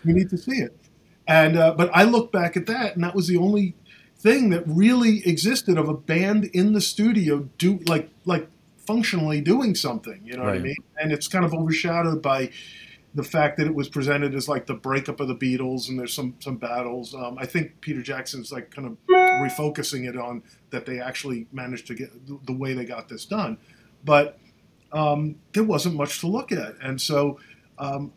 You need to see it. And, uh, but I look back at that, and that was the only thing that really existed of a band in the studio, do like, like functionally doing something, you know right. what I mean? And it's kind of overshadowed by the fact that it was presented as like the breakup of the Beatles, and there's some, some battles. Um, I think Peter Jackson's like kind of refocusing it on that they actually managed to get the way they got this done. But um, there wasn't much to look at. And so, um,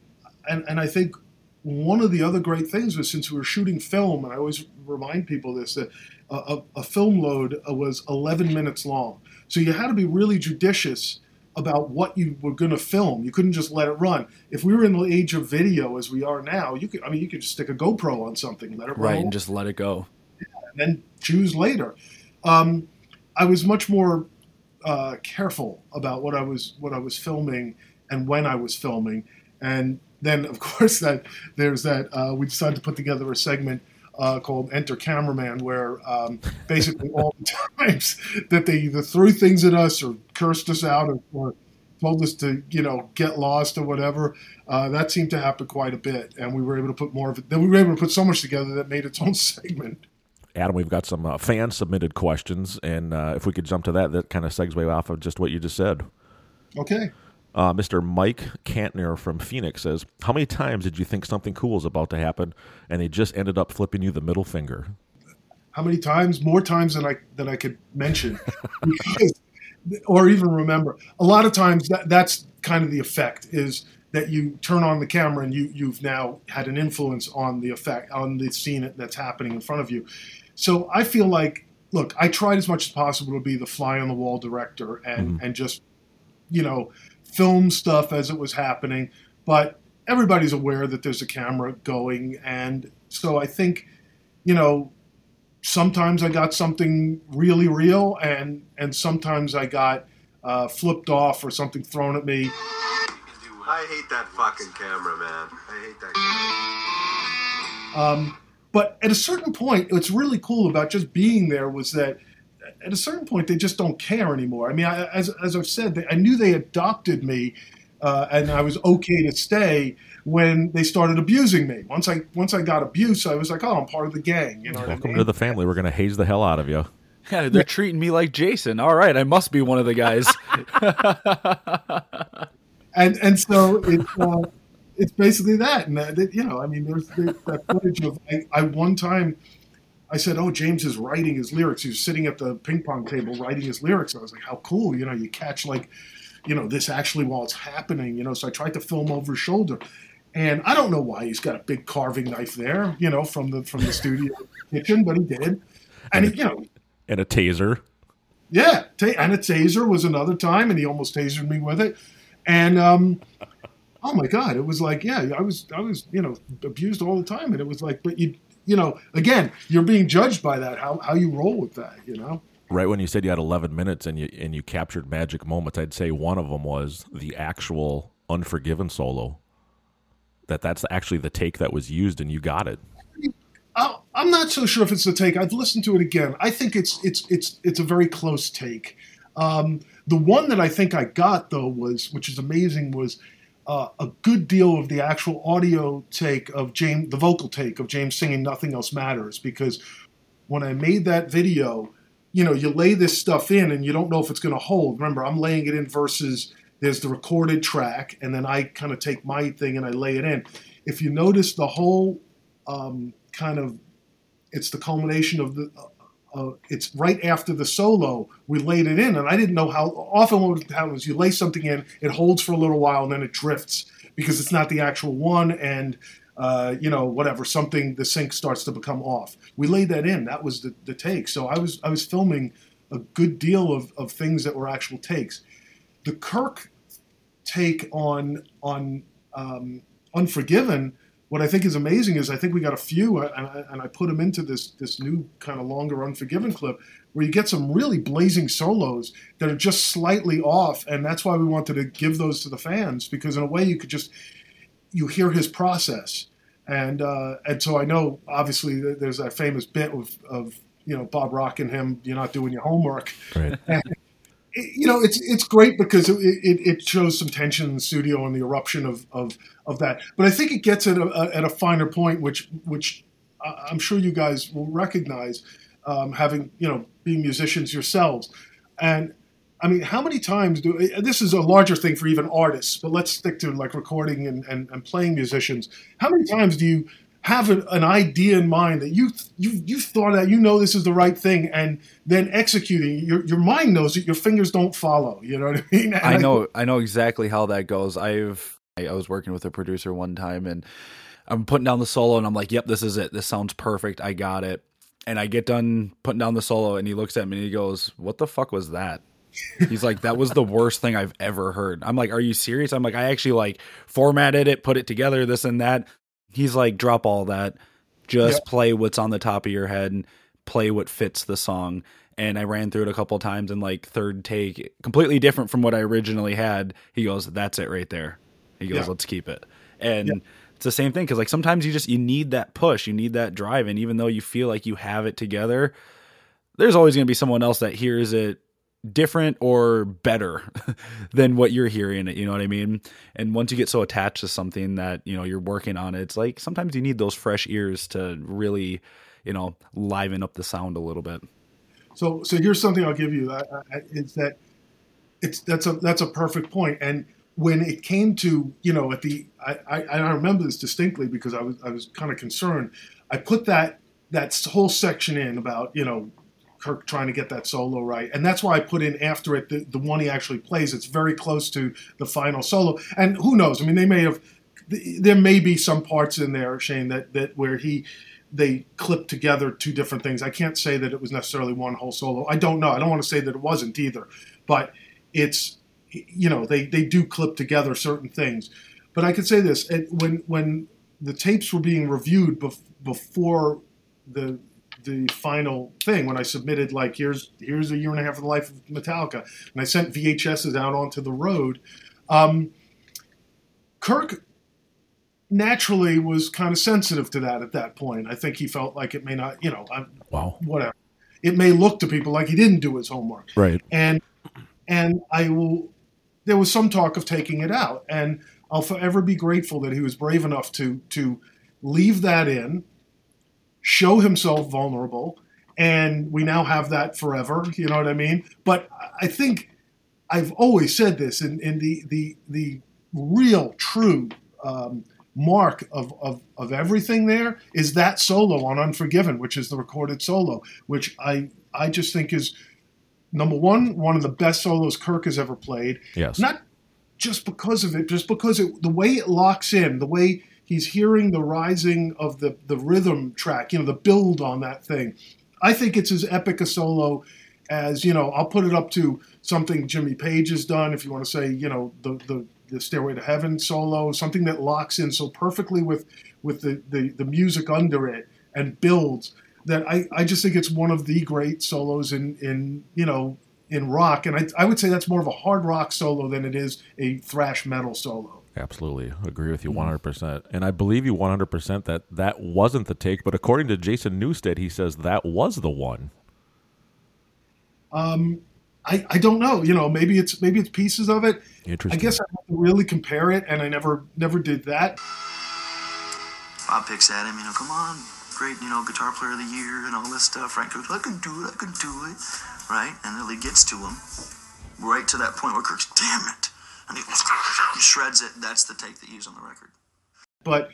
and, and I think one of the other great things was, since we were shooting film, and I always remind people this, that a, a film load was eleven minutes long. So you had to be really judicious about what you were going to film. You couldn't just let it run. If we were in the age of video as we are now, you could, I mean, you could just stick a GoPro on something, let it right, roll. And just let it go. Yeah, and then choose later. Um, I was much more uh, careful about what I was what I was filming and when I was filming. And then, of course, that there's that uh, we decided to put together a segment Uh, called Enter Cameraman, where um, basically all the times that they either threw things at us or cursed us out or, or told us to, you know, get lost or whatever, uh, that seemed to happen quite a bit. And we were able to put more of it, then we were able to put so much together that made its own segment. Adam, we've got some uh, fan-submitted questions, and uh, if we could jump to that, that kind of segues way off of just what you just said. Okay. Uh, Mister Mike Cantner from Phoenix says, how many times did you think something cool is about to happen and they just ended up flipping you the middle finger? How many times? More times than I than I could mention or even remember. A lot of times that, that's kind of the effect, is that you turn on the camera and you, you've now had an influence on the effect, on the scene that's happening in front of you. So I feel like, look, I tried as much as possible to be the fly on the wall director and, mm-hmm. and just, you know, film stuff as it was happening, but everybody's aware that there's a camera going, and so I think, you know, sometimes I got something really real, and and sometimes I got uh, flipped off or something thrown at me. I hate that fucking camera, man. I hate that camera. Um, but at a certain point, what's really cool about just being there was that at a certain point, they just don't care anymore. I mean, I, as as I've said, they, I knew they adopted me, uh, and I was okay to stay when they started abusing me. Once I once I got abuse, I was like, oh, I'm part of the gang. You know, welcome what I mean? To the family. We're going to haze the hell out of you. Yeah, they're treating me like Jason. All right, I must be one of the guys. and and so it, uh, it's basically that. And that, you know, I mean, there's, there's that footage of I, I one time. I said, oh, James is writing his lyrics. He was sitting at the ping pong table writing his lyrics. I was like, how cool. You know, you catch like, you know, this actually while it's happening, you know. So I tried to film over his shoulder. And I don't know why he's got a big carving knife there, you know, from the from the studio kitchen, but he did. And, and he, you know. And a taser. Yeah. Ta- and a taser was another time, and he almost tasered me with it. And, um, oh, my God, it was like, yeah, I was, I was, you know, abused all the time. And it was like, but you. You know, again, you're being judged by that, how how you roll with that, you know? Right when you said you had eleven minutes and you and you captured magic moments, I'd say one of them was the actual Unforgiven solo. That that's actually the take that was used, and you got it. I, I'm not so sure if it's the take. I've listened to it again. I think it's it's it's it's a very close take. Um, the one that I think I got, though, was, which is amazing, was... Uh, a good deal of the actual audio take of James, the vocal take of James singing Nothing Else Matters, because when I made that video, you know, you lay this stuff in and you don't know if it's going to hold. Remember, I'm laying it in versus there's the recorded track, and then I kind of take my thing and I lay it in. If you notice the whole um, kind of, it's the culmination of the, uh, uh, it's right after the solo, we laid it in. And I didn't know how, often what happens, you lay something in, it holds for a little while, and then it drifts because it's not the actual one. And, uh, you know, whatever, something, the sync starts to become off. We laid that in. That was the, the take. So I was, I was filming a good deal of, of things that were actual takes. The Kirk take on on um, Unforgiven, what I think is amazing is I think we got a few, and I, and I put them into this this new kind of longer Unforgiven clip, where you get some really blazing solos that are just slightly off, and that's why we wanted to give those to the fans, because in a way you could just, you hear his process. And uh, and so I know, obviously, there's that famous bit of, of you know, Bob Rock and him, you're not doing your homework. Right. And, you know, it's it's great because it, it, it shows some tension in the studio and the eruption of, of, of that. But I think it gets at a, at a finer point, which which I'm sure you guys will recognize, um, having, you know, being musicians yourselves. And, I mean, how many times do – this is a larger thing for even artists, but let's stick to, like, recording and, and, and playing musicians. How many times do you have an, an idea in mind that you you you thought that, you know, this is the right thing, and then executing, your your mind knows it, your fingers don't follow, you know what I mean? And I know I, I know exactly how that goes. I've I, I was working with a producer one time, and I'm putting down the solo, and I'm like, yep, this is it. This sounds perfect. I got it. And I get done putting down the solo, and he looks at me, and he goes, what the fuck was that? He's like, that was the worst thing I've ever heard. I'm like, are you serious? I'm like, I actually, like, formatted it, put it together, this and that. He's like, drop all that. Just yep. play what's on the top of your head and play what fits the song. And I ran through it a couple of times, and like third take, completely different from what I originally had. He goes, that's it right there. He goes, yeah. let's keep it. And yep. it's the same thing. Cause like sometimes you just, you need that push, you need that drive. And even though you feel like you have it together, there's always going to be someone else that hears it different or better than what you're hearing it. You know what I mean? And once you get so attached to something that, you know, you're working on, it's like, sometimes you need those fresh ears to really, you know, liven up the sound a little bit. So, so here's something I'll give you. I, I, it's that it's, that's a, that's a perfect point. And when it came to, you know, at the, I, I, I remember this distinctly because I was, I was kind of concerned. I put that, that whole section in about, you know, Kirk trying to get that solo right. And that's why I put in after it the, the one he actually plays. It's very close to the final solo. And who knows? I mean, they may have – there may be some parts in there, Shane, that, that where he – they clipped together two different things. I can't say that it was necessarily one whole solo. I don't know. I don't want to say that it wasn't either. But it's – you know, they, they do clip together certain things. But I could say this. It, when, when the tapes were being reviewed bef- before the – the final thing, when I submitted, like, here's here's a year and a half of the life of Metallica, and I sent V H Ses out onto the road, um, Kirk naturally was kind of sensitive to that at that point. I think he felt like it may not, you know, I'm, wow. whatever. It may look to people like he didn't do his homework. Right. And, and I will, there was some talk of taking it out, and I'll forever be grateful that he was brave enough to to leave that in, show himself vulnerable, and we now have that forever, you know what I mean? But I think I've always said this, and in, in the, the the real, true um, mark of, of, of everything there is that solo on Unforgiven, which is the recorded solo, which I, I just think is, number one, one of the best solos Kirk has ever played. Yes. Not just because of it, just because it, the way it locks in, the way... he's hearing the rising of the, the rhythm track, you know, the build on that thing. I think it's as epic a solo as, you know, I'll put it up to something Jimmy Page has done, if you want to say, you know, the the, the Stairway to Heaven solo, something that locks in so perfectly with with the, the, the music under it and builds, that I, I just think it's one of the great solos in, in you know, in rock. And I, I would say that's more of a hard rock solo than it is a thrash metal solo. Absolutely. Agree with you one hundred percent. And I believe you one hundred percent that that wasn't the take, but according to Jason Newstead, he says that was the one. Um, I, I don't know. You know, maybe it's maybe it's pieces of it. Interesting. I guess I have to really compare it, and I never never did that. Bob picks at him, you know, come on, great, you know, guitar player of the year and all this stuff. Frank goes, I can do it, I can do it, right? And then he gets to him, right to that point where Kirk's, damn it. And he shreds it. That's the take that he used on the record. But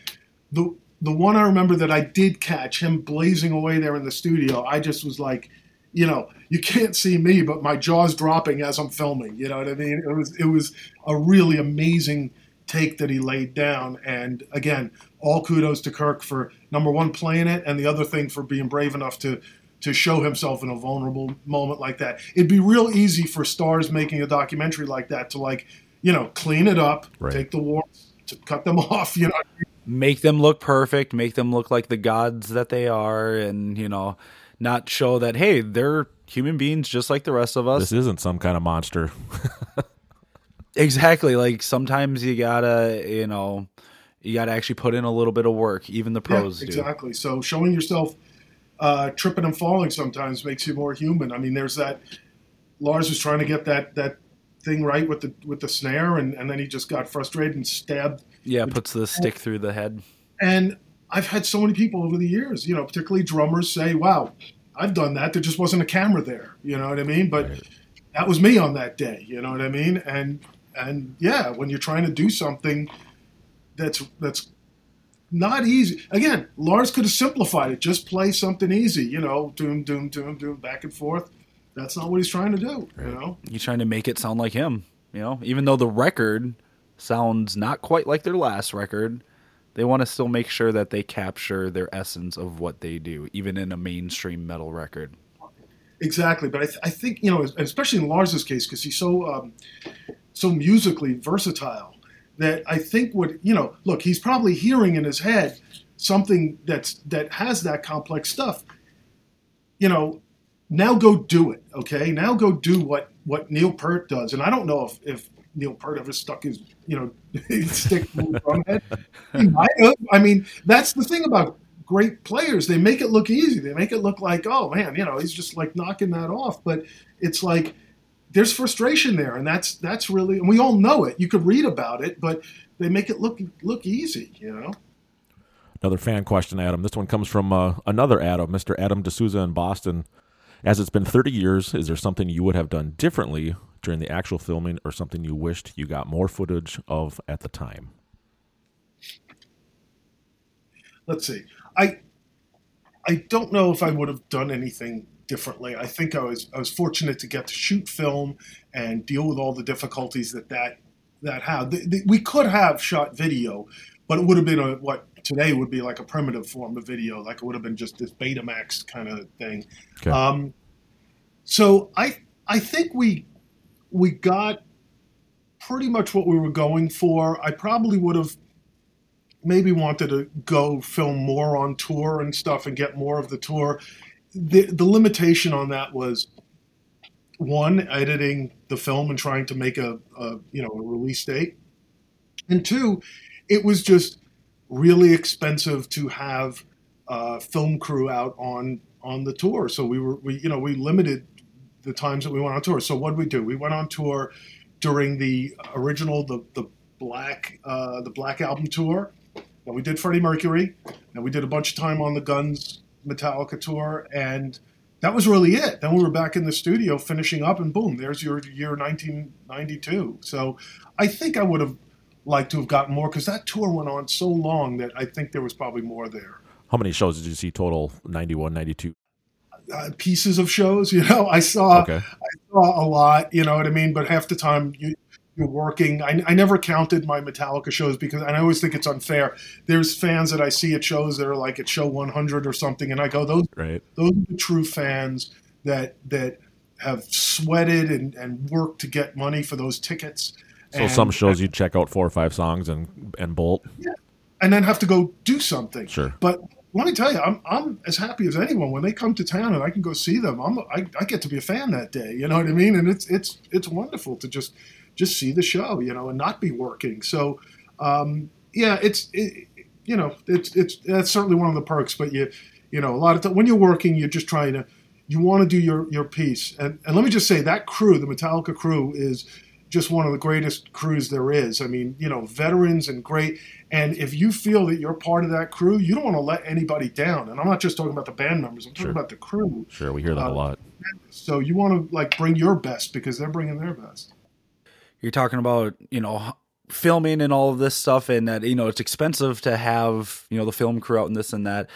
the the one I remember that I did catch, him blazing away there in the studio, I just was like, you know, you can't see me, but my jaw's dropping as I'm filming. You know what I mean? It was it was a really amazing take that he laid down. And again, all kudos to Kirk for, number one, playing it, and the other thing for being brave enough to to show himself in a vulnerable moment like that. It'd be real easy for stars making a documentary like that to, like, you know, clean it up, right, take the warts, to cut them off, you know, make them look perfect, make them look like the gods that they are, and, you know, not show that, hey, they're human beings just like the rest of us. This isn't some kind of monster. Exactly. Like, sometimes you gotta, you know, you gotta actually put in a little bit of work. Even the pros, yeah, exactly. do. Exactly. So showing yourself uh, tripping and falling sometimes makes you more human. I mean, there's that. Lars was trying to get that that thing right with the with the snare, and, and then he just got frustrated and stabbed. Yeah, the puts the stick through the head. And I've had so many people over the years, you know, particularly drummers, say, wow, I've done that. There just wasn't a camera there. You know what I mean? But right. that was me on that day. You know what I mean? And, and yeah, when you're trying to do something that's, that's not easy. Again, Lars could have simplified it. Just play something easy, you know, doom, doom, doom, doom, back and forth. That's not what he's trying to do. Right. You know, you're trying to make it sound like him, you know, even though the record sounds not quite like their last record. They want to still make sure that they capture their essence of what they do, even in a mainstream metal record. Exactly. But I, th- I think, you know, especially in Lars's case, because he's so um, so musically versatile, that I think what, you know, look, he's probably hearing in his head something that's that has that complex stuff. You know, now go do it, okay? Now go do what, what Neil Peart does. And I don't know if, if Neil Peart ever stuck his, you know, stick through his drum head. He might have. I mean, that's the thing about great players. They make it look easy. They make it look like, oh, man, you know, he's just like knocking that off. But it's like there's frustration there, and that's that's really – and we all know it. You could read about it, but they make it look look easy, you know. Another fan question, Adam. This one comes from uh, another Adam, Mister Adam D'Souza in Boston. As it's been thirty years, is there something you would have done differently – during the actual filming, or something you wished you got more footage of at the time? Let's see. I I don't know if I would have done anything differently. I think I was I was fortunate to get to shoot film and deal with all the difficulties that that, that had. The, the, we could have shot video, but it would have been a, what today would be like a primitive form of video. Like it would have been just this Betamax kind of thing. Okay. Um, so I I think we. We got pretty much what we were going for. I probably would have maybe wanted to go film more on tour and stuff and get more of the tour. The, the limitation on that was, one, editing the film and trying to make a, a, you know, a release date. And two, it was just really expensive to have a film crew out on, on the tour. So we were, we, you know, we limited the times that we went on tour. So what did we do? We went on tour during the original, the the Black uh, the Black Album tour. Then we did Freddie Mercury. Then we did a bunch of time on the Guns Metallica tour, and that was really it. Then we were back in the studio finishing up, and boom, there's your year nineteen ninety-two. So I think I would have liked to have gotten more, because that tour went on so long that I think there was probably more there. How many shows did you see total? ninety-one, ninety-two? Uh, pieces of shows, you know, I saw, okay. I saw a lot, you know what I mean? But half the time you, you're working. I, I never counted my Metallica shows, because, and I always think it's unfair. There's fans that I see at shows that are like at show one hundred or something. And I go, those, right. those are the true fans that, that have sweated and, and worked to get money for those tickets. So and, some shows you check out four or five songs and, and bolt. Yeah. And then have to go do something. Sure. But let me tell you, I'm I'm as happy as anyone when they come to town and I can go see them. I'm I, I get to be a fan that day, you know what I mean? And it's it's it's wonderful to just just see the show, you know, and not be working. So, um, yeah, it's it, you know it's it's that's certainly one of the perks. But you you know a lot of th- when you're working, you're just trying to you want to do your your piece. And and let me just say that crew, the Metallica crew, is just one of the greatest crews there is. I mean, you know, veterans and great. And if you feel that you're part of that crew, you don't want to let anybody down. And I'm not just talking about the band members. I'm talking sure. about the crew. Sure, we hear that uh, a lot. So you want to, like, bring your best because they're bringing their best. You're talking about, you know, filming and all of this stuff, and that, you know, it's expensive to have, you know, the film crew out and this and that.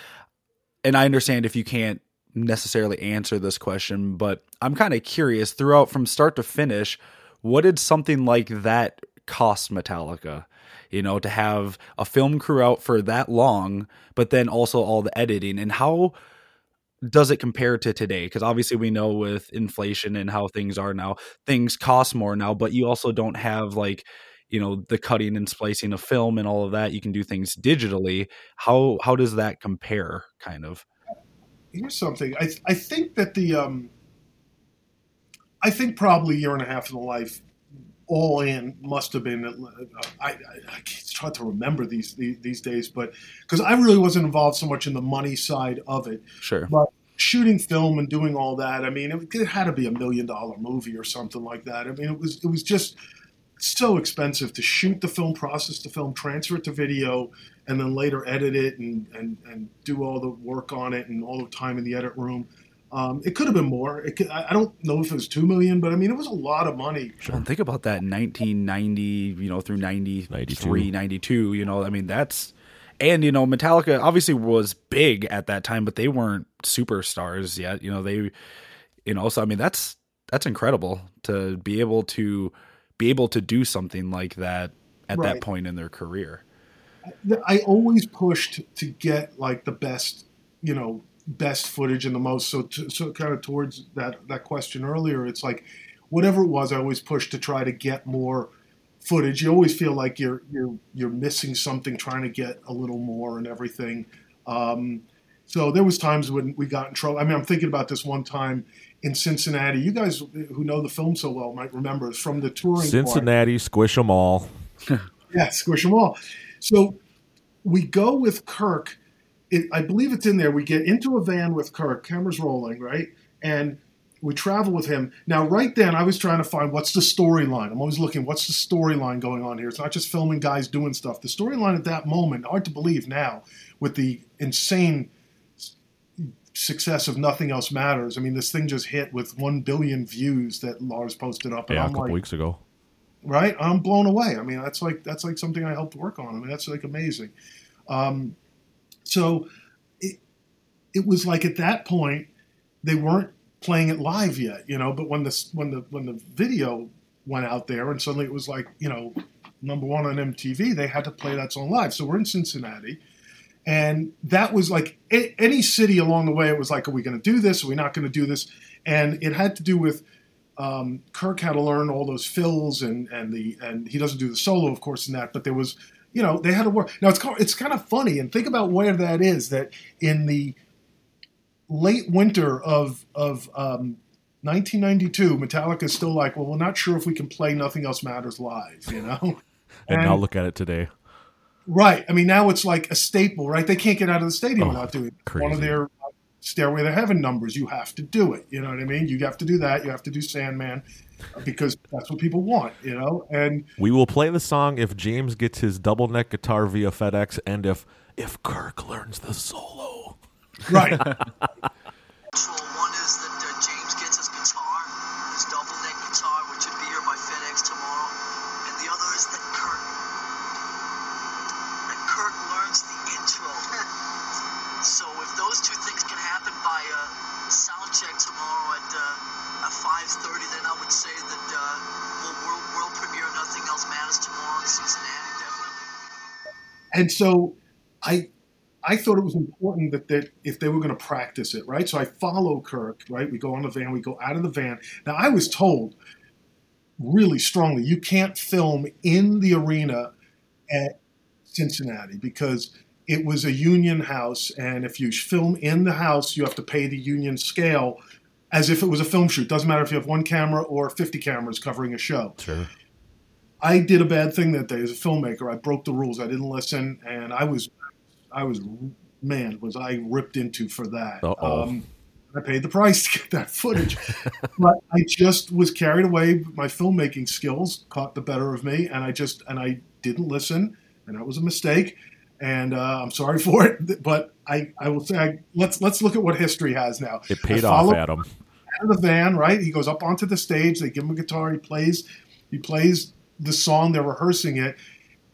And I understand if you can't necessarily answer this question, but I'm kind of curious throughout from start to finish, what did something like that cost Metallica? You know, to have a film crew out for that long, but then also all the editing, and how does it compare to today? Because obviously we know with inflation and how things are now, things cost more now, but you also don't have, like, you know, the cutting and splicing of film and all of that. You can do things digitally. How, how does that compare, kind of? Here's something. I th- I think that the, um, I think probably a year and a half of the life all in must have been, uh, I, I, I it's hard to remember these, these, these days, but because I really wasn't involved so much in the money side of it. Sure. But shooting film and doing all that, I mean, it, it had to be a million dollar movie or something like that. I mean, it was, it was just so expensive to shoot the film, process the film, transfer it to video, and then later edit it and, and, and do all the work on it and all the time in the edit room. Um, it could have been more. It could, I don't know if it was two million dollars, but I mean, it was a lot of money. Sure. Think about that, nineteen ninety, you know, through ninety-three, ninety-two, you know, I mean, that's, and, you know, Metallica obviously was big at that time, but they weren't superstars yet. You know, they, you know, so, I mean, that's, that's incredible to be able to be able to do something like that at right. that point in their career. I always pushed to get, like, the best, you know, best footage and the most. So, to, so kind of towards that, that question earlier, it's like whatever it was, I always pushed to try to get more footage. You always feel like you're, you're, you're missing something, trying to get a little more and everything. Um, so there was times when we got in trouble. I mean, I'm thinking about this one time in Cincinnati. You guys who know the film so well might remember it's from the touring. Cincinnati, part. Squish them all. Yeah, squish them all. So we go with Kirk. It, I believe it's in there. We get into a van with Kirk. Camera's rolling, right? And we travel with him. Now, right then, I was trying to find what's the storyline. I'm always looking, what's the storyline going on here? It's not just filming guys doing stuff. The storyline at that moment, hard to believe now, with the insane success of Nothing Else Matters. I mean, this thing just hit with one billion views that Lars posted up. And yeah, I'm a couple like, weeks ago. Right? I'm blown away. I mean, that's like that's like something I helped work on. I mean, that's like amazing. Um, so it it was like at that point they weren't playing it live yet, you know. But when the when the when the video went out there and suddenly it was like, you know, number one on M T V, they had to play that song live. So we're in Cincinnati, and that was like a, any city along the way. It was like, are we going to do this? Are we not going to do this? And it had to do with. Um, Kirk had to learn all those fills and, and the and he doesn't do the solo, of course, in that. But there was, you know, they had to work. Now it's it's kind of funny, and think about where that is. That in the late winter of of um, nineteen ninety-two, Metallica's still like, well, we're not sure if we can play Nothing Else Matters live, you know. and, and now look at it today. Right. I mean, now it's like a staple, right? They can't get out of the stadium oh, without doing it. Crazy. One of their Stairway to Heaven numbers, you have to do it. You know what I mean? You have to do that. You have to do Sandman because that's what people want, you know? And we will play the song if James gets his double neck guitar via FedEx and if if Kirk learns the solo. Right. One is that uh, James gets his guitar, his double neck guitar, which should be here by FedEx tomorrow. And the other is that Kirk, that Kirk learns the intro. So if those two things can happen by uh, sound check tomorrow at, uh, at five thirty, then I would say that uh, we'll world, world premiere Nothing Else Matters tomorrow in Cincinnati, definitely. And so I I thought it was important that they, if they were going to practice it, right? So I follow Kirk, right? We go on the van, we go out of the van. Now, I was told really strongly, you can't film in the arena at Cincinnati because – it was a union house, and if you film in the house, you have to pay the union scale as if it was a film shoot. Doesn't matter if you have one camera or fifty cameras covering a show. Sure. I did a bad thing that day as a filmmaker. I broke the rules. I didn't listen, and I was, I was, man, was I ripped into for that. Uh-oh. Um, I paid the price to get that footage. But I just was carried away. My filmmaking skills caught the better of me, and I just and I didn't listen, and that was a mistake. And uh, I'm sorry for it, but I, I will say I, let's let's look at what history has now. It paid off, Adam. Out of the van, right? He goes up onto the stage. They give him a guitar. He plays. He plays the song, they're rehearsing it.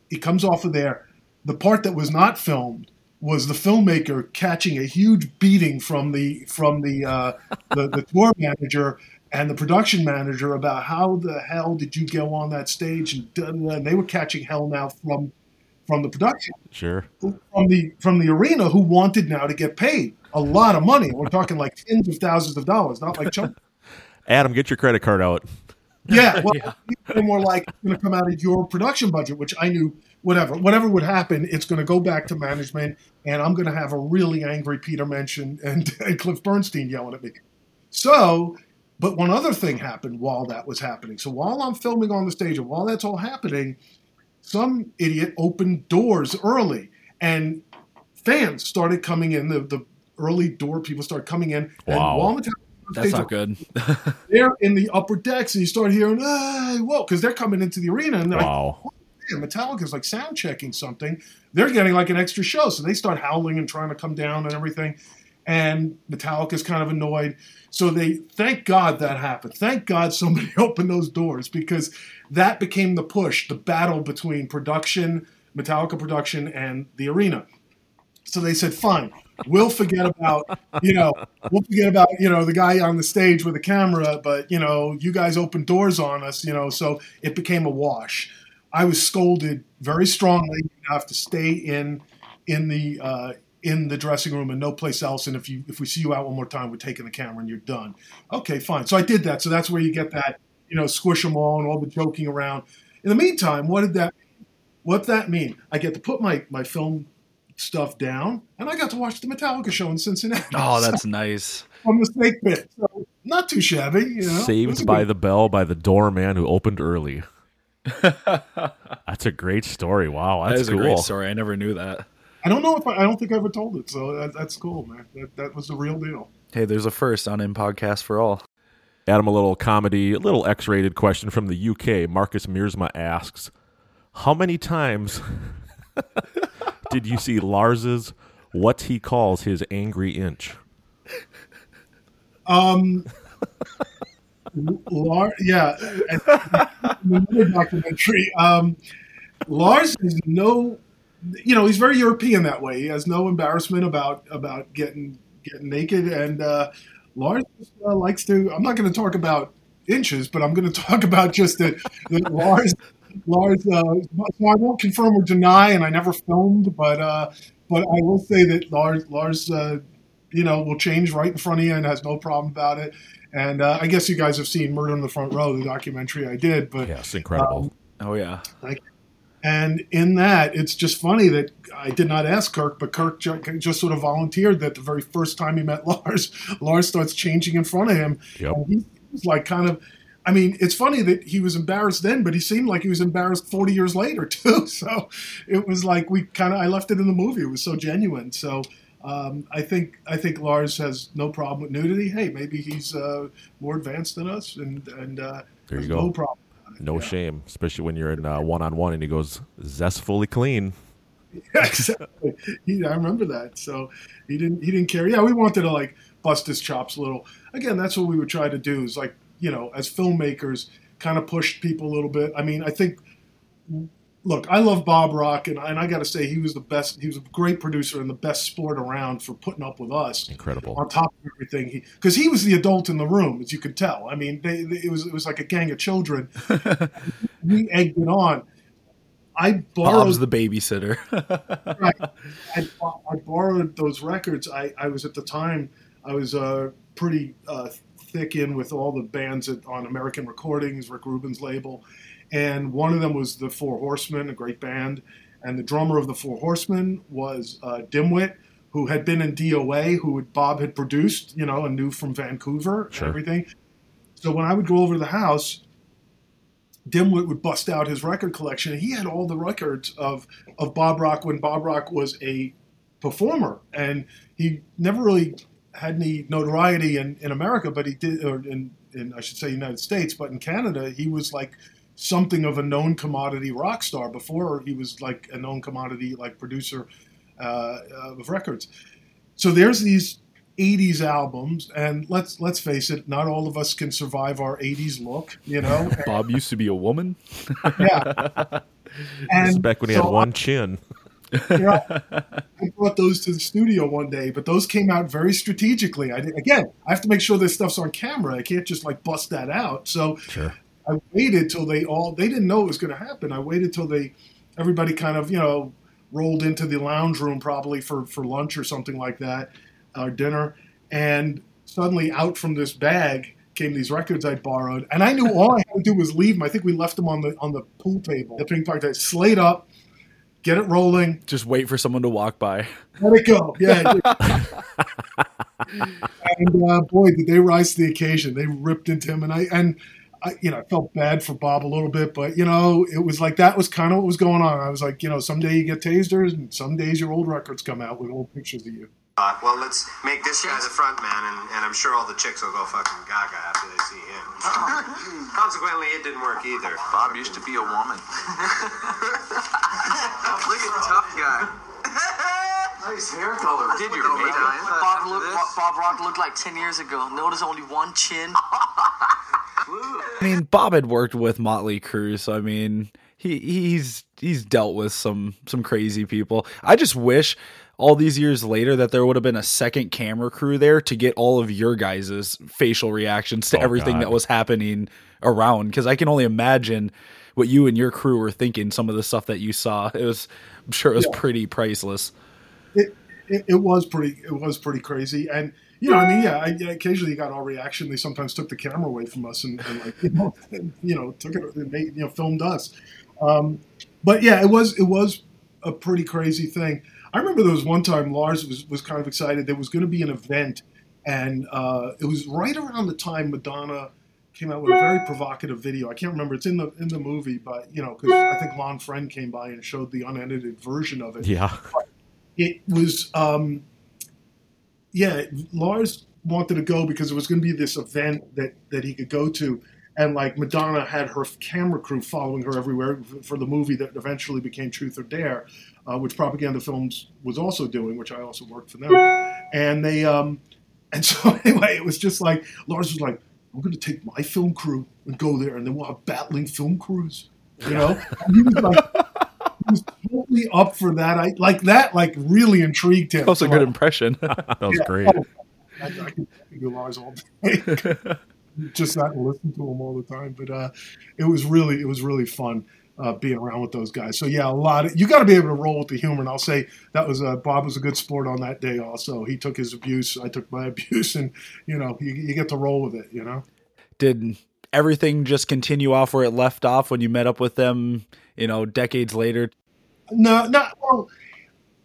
It comes off of there. The part that was not filmed was the filmmaker catching a huge beating from the from the uh, the, the tour manager and the production manager about how the hell did you go on that stage, and, and they were catching hell now from from the production, sure, from the from the arena, who wanted now to get paid a lot of money. We're talking like tens of thousands of dollars, not like chunk. Adam, get your credit card out. Yeah, well, yeah. People were like, it's going to come out of your production budget, which I knew. Whatever, whatever would happen, it's going to go back to management, and I'm going to have a really angry Peter Mention and, and Cliff Bernstein yelling at me. So, but one other thing happened while that was happening. So while I'm filming on the stage and while that's all happening, some idiot opened doors early, and fans started coming in. The, the early door people started coming in. Wow. And while Metallica on the stage, that's not good. They're in the upper decks, and you start hearing, hey, whoa, because they're coming into the arena. And they're wow. like, Metallica's like sound checking something. They're getting like an extra show, so they start howling and trying to come down and everything. And Metallica's kind of annoyed. So they thank God that happened. Thank God somebody opened those doors, because that became the push, the battle between production, Metallica production, and the arena. So they said, "Fine, we'll forget about you know, we'll forget about you know the guy on the stage with the camera, but you know, you guys opened doors on us, you know." So it became a wash. I was scolded very strongly. You have to stay in in the uh, in the dressing room and no place else. And if you if we see you out one more time, we're taking the camera and you're done. Okay, fine. So I did that. So that's where you get that, you know, squish them all and all the joking around. In the meantime, what did that what that mean? I get to put my, my film stuff down, and I got to watch the Metallica show in Cincinnati. Oh, that's so nice. From the snake pit. So not too shabby. You know? Saved by good. The bell by the doorman who opened early. That's a great story. Wow, that's that is cool. a great story. I never knew that. I don't know if I, I don't think I ever told it. So that, that's cool, man. That, that was the real deal. Hey, there's a first on In Podcast for All. Adam, a little comedy, a little X-rated question from the U K. Marcus Miersma asks, "How many times did you see Lars's what he calls his angry inch?" Um. Lars, yeah, another documentary. Um, Lars is no, you know, he's very European that way. He has no embarrassment about about getting getting naked, and uh, Lars uh, likes to. I'm not going to talk about inches, but I'm going to talk about just that Lars. Lars, uh, so I won't confirm or deny, and I never filmed, but uh, but I will say that Lars Lars, uh, you know, will change right in front of you and has no problem about it. And uh, I guess you guys have seen Murder in the Front Row, the documentary I did. But yeah, it's incredible. Um, oh, yeah. Like, and in that, it's just funny that I did not ask Kirk, but Kirk just sort of volunteered that the very first time he met Lars, Lars starts changing in front of him. Yep. And he was like kind of, I mean, it's funny that he was embarrassed then, but he seemed like he was embarrassed forty years later, too. So it was like we kind of, I left it in the movie. It was so genuine. So. Um, I think I think Lars has no problem with nudity. Hey, maybe he's uh, more advanced than us, and and uh, there you go. No problem. No yeah. shame, especially when you're in uh, one-on-one and he goes zestfully clean. Yeah, exactly. he, I remember that. So he didn't he didn't care. Yeah, we wanted to like bust his chops a little. Again, that's what we would try to do. Is like you know, as filmmakers, kind of push people a little bit. I mean, I think. Look, I love Bob Rock, and, and I got to say he was the best. He was a great producer and the best sport around for putting up with us. Incredible. On top of everything, because he, he was the adult in the room, as you could tell. I mean, they, they, it was it was like a gang of children. We egged it on. I borrowed Bob's the babysitter. Right, I, I borrowed those records. I, I was at the time I was uh, pretty uh, thick in with all the bands at, on American Recordings, Rick Rubin's label. And one of them was the Four Horsemen, a great band. And the drummer of the Four Horsemen was uh, Dimwit, who had been in D O A, who Bob had produced, you know, and knew from Vancouver and sure. everything. So when I would go over to the house, Dimwit would bust out his record collection. He had all the records of, of Bob Rock when Bob Rock was a performer. And he never really had any notoriety in, in America, but he did, or in, in, I should say, United States. But in Canada, he was like something of a known commodity rock star before he was like a known commodity like producer uh, of records. So there's these eighties albums, and let's let's face it, not all of us can survive our eighties look, you know. Bob used to be a woman. Yeah. And this is back when he so had one I, chin. You know, I brought those to the studio one day, but those came out very strategically. I did, again, I have to make sure this stuff's on camera. I can't just like bust that out. So sure. I waited till they all, they didn't know it was going to happen. I waited till they, everybody kind of, you know, rolled into the lounge room probably for, for lunch or something like that, or dinner. And suddenly out from this bag came these records I'd borrowed. And I knew all I had to do was leave them. I think we left them on the on the pool table, the ping pong table, slate up. Get it rolling. Just wait for someone to walk by. Let it go. Yeah. And uh, boy, did they rise to the occasion. They ripped into him, and I and I, you know, I felt bad for Bob a little bit, but you know, it was like that was kind of what was going on. I was like, you know, someday you get tasers, and some days your old records come out with old pictures of you. Uh, well, let's make this guy the front man, and, and I'm sure all the chicks will go fucking gaga after they see him. Oh. Consequently, it didn't work either. Bob used to be a woman. Look at tough guy. Nice hair color. Did your makeup? Bob, look, Bob Rock looked like ten years ago. Notice only one chin. I mean, Bob had worked with Motley Crue, so I mean, he he's he's dealt with some some crazy people. I just wish all these years later that there would have been a second camera crew there to get all of your guys' facial reactions to oh, everything God. that was happening around. Because I can only imagine what you and your crew were thinking, some of the stuff that you saw. It was, I'm sure it was yeah. pretty priceless. It, it it was pretty, it was pretty crazy. And, you know, I mean, yeah, I, occasionally you got all reaction. They sometimes took the camera away from us and, and like, you know, and, you know, took it and they, you know, filmed us. Um, but yeah, it was, it was a pretty crazy thing. I remember there was one time Lars was, was kind of excited. There was going to be an event, and uh, it was right around the time Madonna came out with a very provocative video. I can't remember. It's in the in the movie, but, you know, because I think Lon Friend came by and showed the unedited version of it. Yeah. But it was, um, yeah, Lars wanted to go because it was going to be this event that, that he could go to. And, like, Madonna had her camera crew following her everywhere for the movie that eventually became Truth or Dare, uh, which Propaganda Films was also doing, which I also worked for them. And they, um, and so anyway, it was just like, Lars was like, I'm going to take my film crew and go there, and then we'll have battling film crews, you know? And he was like, he was totally up for that. I Like, that, like, really intrigued him. That was a so good I, impression. That was yeah, great. Oh, I, I could do Lars all day. Just not listen to them all the time, but uh, it was really it was really fun uh, being around with those guys. So yeah, a lot of, you got to be able to roll with the humor, and I'll say that was uh, Bob was a good sport on that day. Also, he took his abuse, I took my abuse, and you know you, you get to roll with it. You know, did everything just continue off where it left off when you met up with them? You know, decades later. No, not well.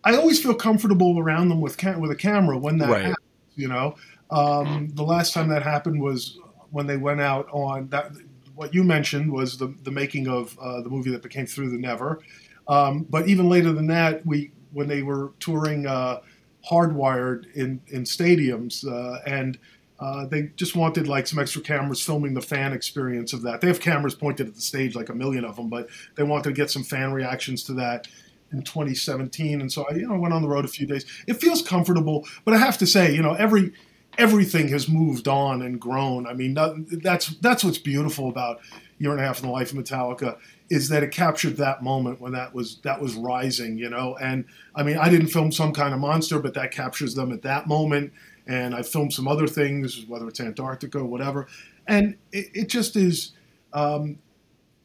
I always feel comfortable around them with cam- with a camera when that right. happens. You know, um, the last time that happened was when they went out on that, what you mentioned was the the making of uh, the movie that became Through the Never. Um, but even later than that, we when they were touring uh, Hardwired in in stadiums, uh, and uh, they just wanted like some extra cameras filming the fan experience of that. They have cameras pointed at the stage, like a million of them, but they wanted to get some fan reactions to that in twenty seventeen. And so I you know went on the road a few days. It feels comfortable, but I have to say, you know, every. Everything has moved on and grown. I mean, that's that's what's beautiful about Year and a Half in the Life of Metallica is that it captured that moment when that was that was rising, you know. And I mean, I didn't film Some Kind of Monster, but that captures them at that moment. And I filmed some other things, whether it's Antarctica or whatever. And it, it just is, um,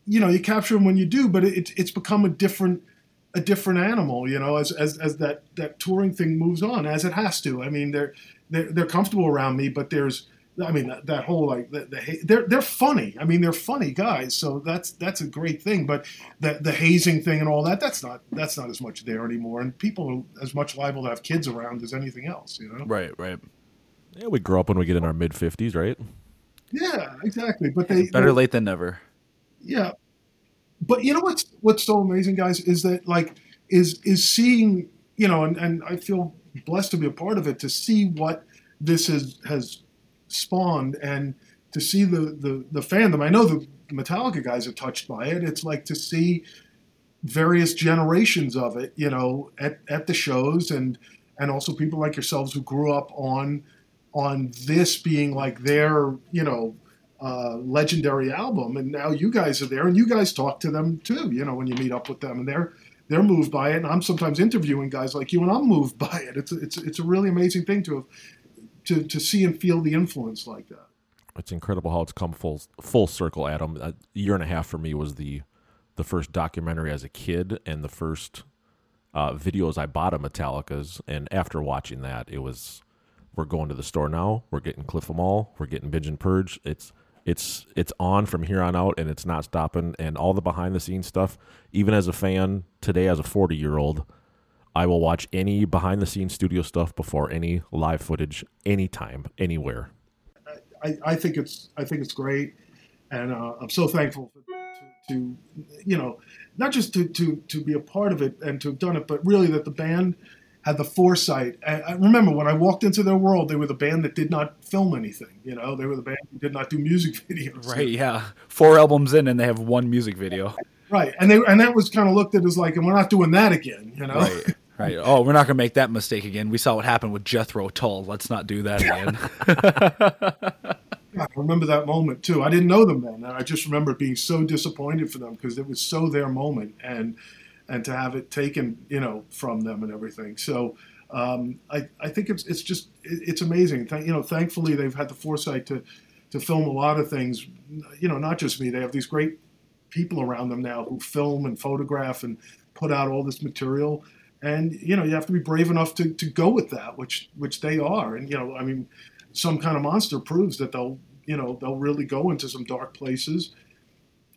you know, you capture them when you do, but it, it's become a different a different animal, you know, as as as that that touring thing moves on, as it has to. I mean, they're. They're, they're comfortable around me, but there's, I mean, that, that whole, like, the, the, they're they're funny. I mean, they're funny guys, so that's that's a great thing. But the the hazing thing and all that, that's not that's not as much there anymore. And people are as much liable to have kids around as anything else, you know? Right, right. Yeah, we grow up when we get in our mid-fifties, right? Yeah, exactly. But they better late than never. Yeah. But you know what's, what's so amazing, guys, is that, like, is, is seeing, you know, and, and I feel blessed to be a part of it, to see what this has has spawned and to see the, the, the fandom. I know the Metallica guys are touched by it. It's like to see various generations of it, you know, at, at the shows and and also people like yourselves who grew up on on this being like their, you know, uh, legendary album. And now you guys are there, and you guys talk to them too, you know, when you meet up with them, and they're they're moved by it. And I'm sometimes interviewing guys like you, and I'm moved by it. It's it's it's a really amazing thing to have, to to see and feel the influence like that. It's incredible how it's come full full circle, Adam. A year and a half for me was the the first documentary as a kid, and the first uh, videos I bought of Metallica's. And after watching that, it was, we're going to the store now. We're getting Cliff Amal. We're getting Binge and Purge. It's it's it's on from here on out, and it's not stopping. And all the behind the scenes stuff, even as a fan today, as a forty year old, I will watch any behind the scenes studio stuff before any live footage, anytime, anywhere. I, I think it's I think it's great, and uh, I'm so thankful for, to, to you know, not just to, to, to be a part of it and to have done it, but really that the band had the foresight. I, I remember when I walked into their world, they were the band that did not film anything. You know, they were the band who did not do music videos. Right. Yeah. Four albums in, and they have one music video. Right. And they and that was kind of looked at as like, and we're not doing that again. You know. Right. Right. Oh, we're not going to make that mistake again. We saw what happened with Jethro Tull. Let's not do that again. I remember that moment, too. I didn't know them then. I just remember being so disappointed for them because it was so their moment, and and to have it taken, you know, from them and everything. So um, I, I think it's it's just it's amazing. You know, thankfully, they've had the foresight to, to film a lot of things, you know, not just me. They have these great people around them now who film and photograph and put out all this material. And, you know, you have to be brave enough to, to go with that, which which they are. And, you know, I mean, Some Kind of Monster proves that they'll, you know, they'll really go into some dark places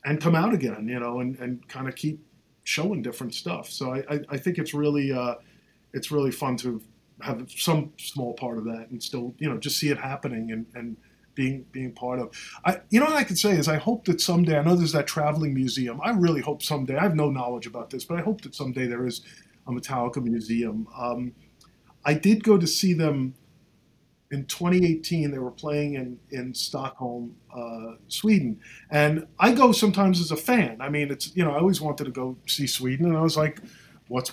and come out again, you know, and, and kind of keep showing different stuff. So I, I, I think it's really uh, it's really fun to have some small part of that and still, you know, just see it happening and, and being being part of. I, you know what I can say is I hope that someday, I know there's that traveling museum. I really hope someday, I have no knowledge about this, but I hope that someday there is a Metallica museum. Um, I did go to see them in twenty eighteen. They were playing in, in Stockholm, uh, Sweden. And I go sometimes as a fan. I mean, it's, you know, I always wanted to go see Sweden, and I was like, what's,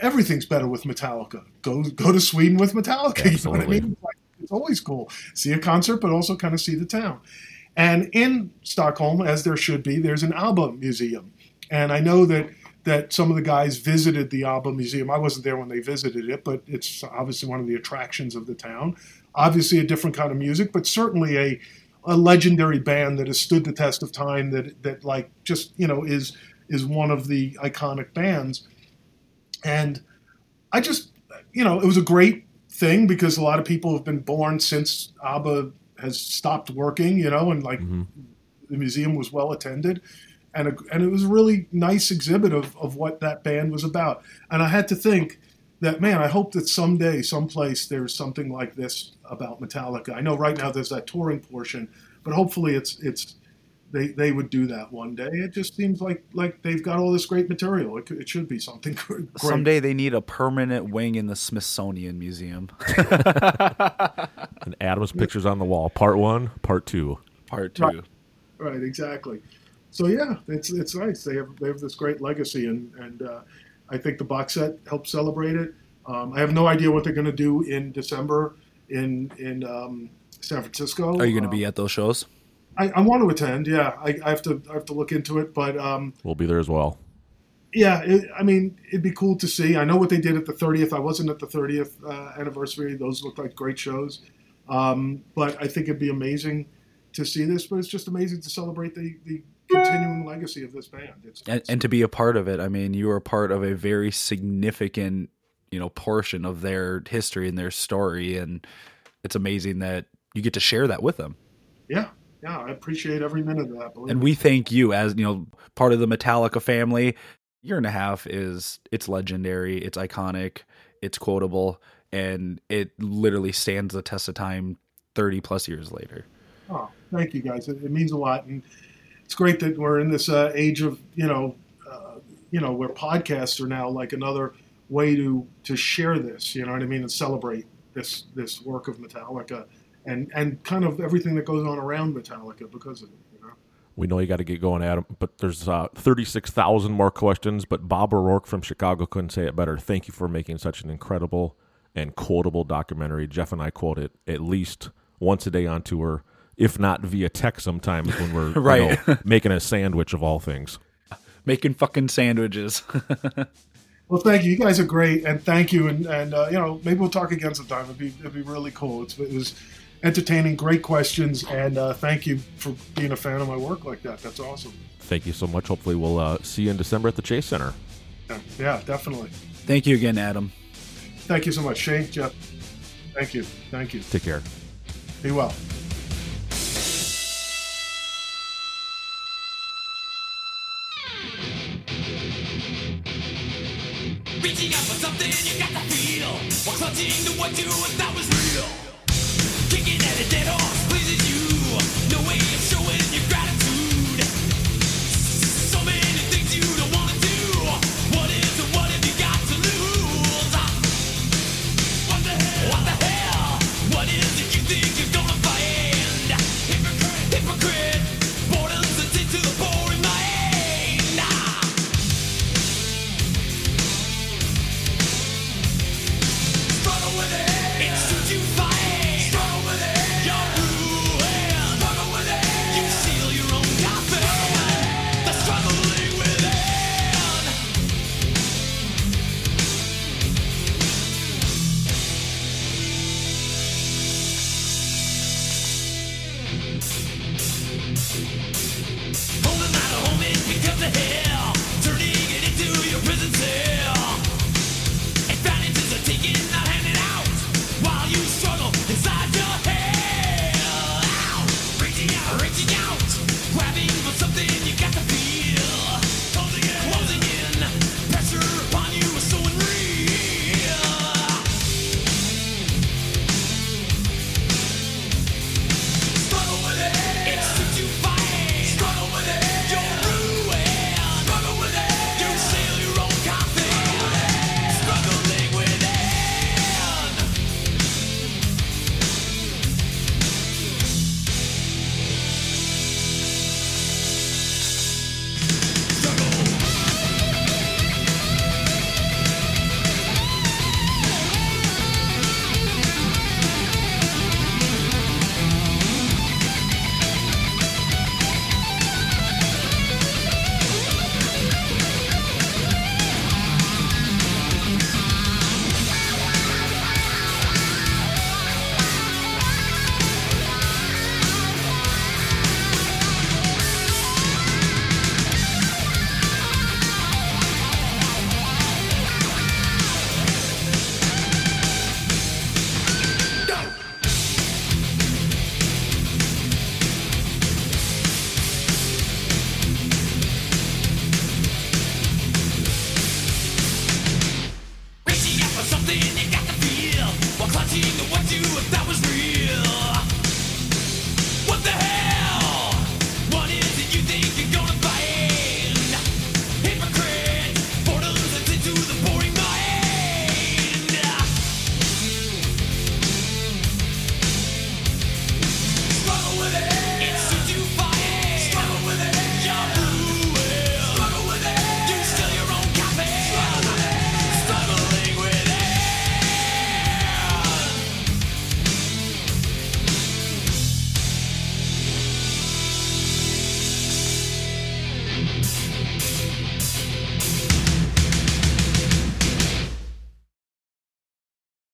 everything's better with Metallica. Go, go to Sweden with Metallica. Absolutely. You know what I mean? It's, like, it's always cool. See a concert, but also kind of see the town. And in Stockholm, as there should be, there's an ABBA museum. And I know that that some of the guys visited the ABBA Museum. I wasn't there when they visited it, but it's obviously one of the attractions of the town. Obviously a different kind of music, but certainly a a legendary band that has stood the test of time, that that like just, you know, is is one of the iconic bands. And I just, you know, it was a great thing because a lot of people have been born since ABBA has stopped working, you know, and like mm-hmm. the museum was well attended. And, a, and it was a really nice exhibit of, of what that band was about. And I had to think that, man, I hope that someday, someplace, there's something like this about Metallica. I know right now there's that touring portion, but hopefully it's it's they they would do that one day. It just seems like like they've got all this great material. It, it should be something great. Someday they need a permanent wing in the Smithsonian Museum. And Adam's pictures on the wall, part one, part two. Part two. Right, right, exactly. So yeah, it's it's nice. They have they have this great legacy, and and uh, I think the box set helps celebrate it. Um, I have no idea what they're going to do in December in in um, San Francisco. Are you going to um, be at those shows? I, I want to attend. Yeah, I, I have to I have to look into it, but um, we'll be there as well. Yeah, it, I mean, it'd be cool to see. I know what they did at the thirtieth. I wasn't at the thirtieth uh, anniversary. Those looked like great shows, um, but I think it'd be amazing to see this. But it's just amazing to celebrate the the. continuing legacy of this band. It's, and, it's, and to be a part of it. I mean, you were a part of a very significant, you know, portion of their history and their story. And it's amazing that you get to share that with them. Yeah. Yeah. I appreciate every minute of that. And we thank you as, you know, part of the Metallica family. Year and a half is, it's legendary. It's iconic. It's quotable. And it literally stands the test of time thirty plus years later. Oh, thank you guys. It, it means a lot. And, it's great that we're in this uh, age of, you know, uh, you know, where podcasts are now like another way to to share this, you know what I mean, and celebrate this this work of Metallica and, and kind of everything that goes on around Metallica because of it, you know. We know you got to get going, Adam, but there's uh, thirty-six thousand more questions, but Bob O'Rourke from Chicago couldn't say it better. Thank you for making such an incredible and quotable documentary. Jeff and I quote it at least once a day on tour, if not via text sometimes when we're right. you know, making a sandwich of all things. Making fucking sandwiches. Well, thank you. You guys are great, and thank you. And, and uh, you know, maybe we'll talk again sometime. It'd be, it'd be really cool. It's, it was entertaining, great questions, and uh, thank you for being a fan of my work like that. That's awesome. Thank you so much. Hopefully we'll uh, see you in December at the Chase Center. Yeah, yeah, definitely. Thank you again, Adam. Thank you so much. Shane, Jeff, thank you. Thank you. Take care. Be well. Reaching out for something you got to feel, while clutching to what you thought was real. Kicking at a dead horse pleases you, no way of showing your gratitude. So many things you don't want to do. What is and what have you got to lose? What the hell? What the hell? What is it you think you're gonna find? Hypocrite, hypocrite, boredom's a ditch to the boring mind. Nah. Struggle with it. It suits you fine. Struggle with it. You're ruined. Struggle with it. You seal your own coffin. The struggling within. Holding out a home is because of hell. Turning it into your prison cell. Advantages are taken, not handed out, while you struggle inside your hell. Ow! Reaching out, reaching out, grabbing for something you got to feel. Closing in, closing in, pressure upon you is so unreal. Struggle with it. It suits you fine. Struggle with it. You're ruined. Struggle with it. You seal your own coffin. Struggling within. Reaching out for something you got to feel, while clutching to what you thought was real.